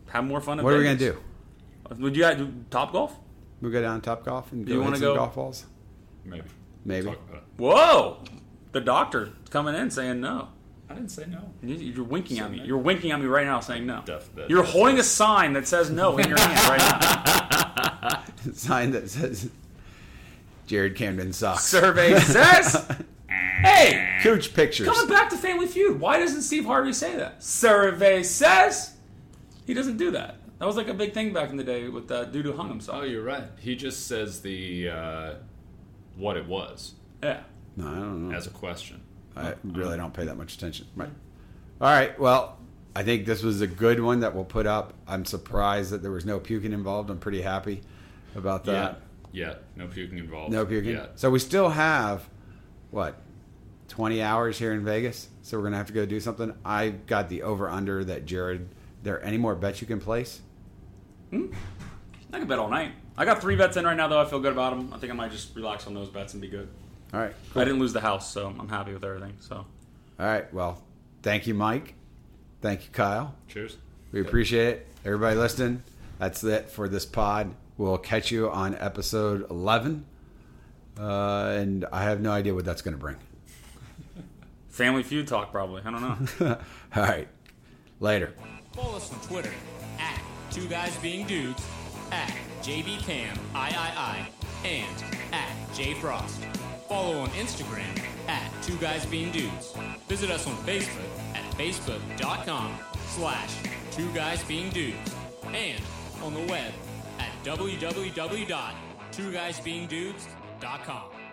have more fun. What are we going to do? Would you guys do Top Golf? We go down Top Golf and do some golf balls. Maybe. Talk about it. Whoa. The doctor coming in saying no. I didn't say no. You're winking at me. You're winking at me right now saying no. You're holding a sign that says no in your hand right now. A sign that says Jared Camden sucks. Survey says. Hey. Cooch pictures. Coming back to Family Feud. Why doesn't Steve Harvey say that? Survey says. He doesn't do that. That was like a big thing back in the day with dude who hung himself. Oh, you're right. He just says the what it was. Yeah. No, I don't know. As a question. I really don't pay that much attention. Right. All right. Well, I think this was a good one that we'll put up. I'm surprised that there was no puking involved. I'm pretty happy about that. Yeah. No puking involved. No puking. Yeah. So we still have, 20 hours here in Vegas? So we're going to have to go do something. I got the over-under that Jared, there any more bets you can place? I can bet all night. I got 3 bets in right now, though. I feel good about them. I think I might just relax on those bets and be good. All right. Cool. I didn't lose the house, so I'm happy with everything. So, all right. Well, thank you, Mike. Thank you, Kyle. Cheers. We appreciate it. Everybody listening, that's it for this pod. We'll catch you on episode 11. And I have no idea what that's going to bring. Family Feud talk, probably. I don't know. All right. Later. Follow us on Twitter at Two Guys Being Dudes, at JBCam, III, and at JFrost. Follow on Instagram at Two Guys Being Dudes. Visit us on Facebook at facebook.com/Two Guys Being Dudes. And on the web at www.twoguysbeingdudes.com.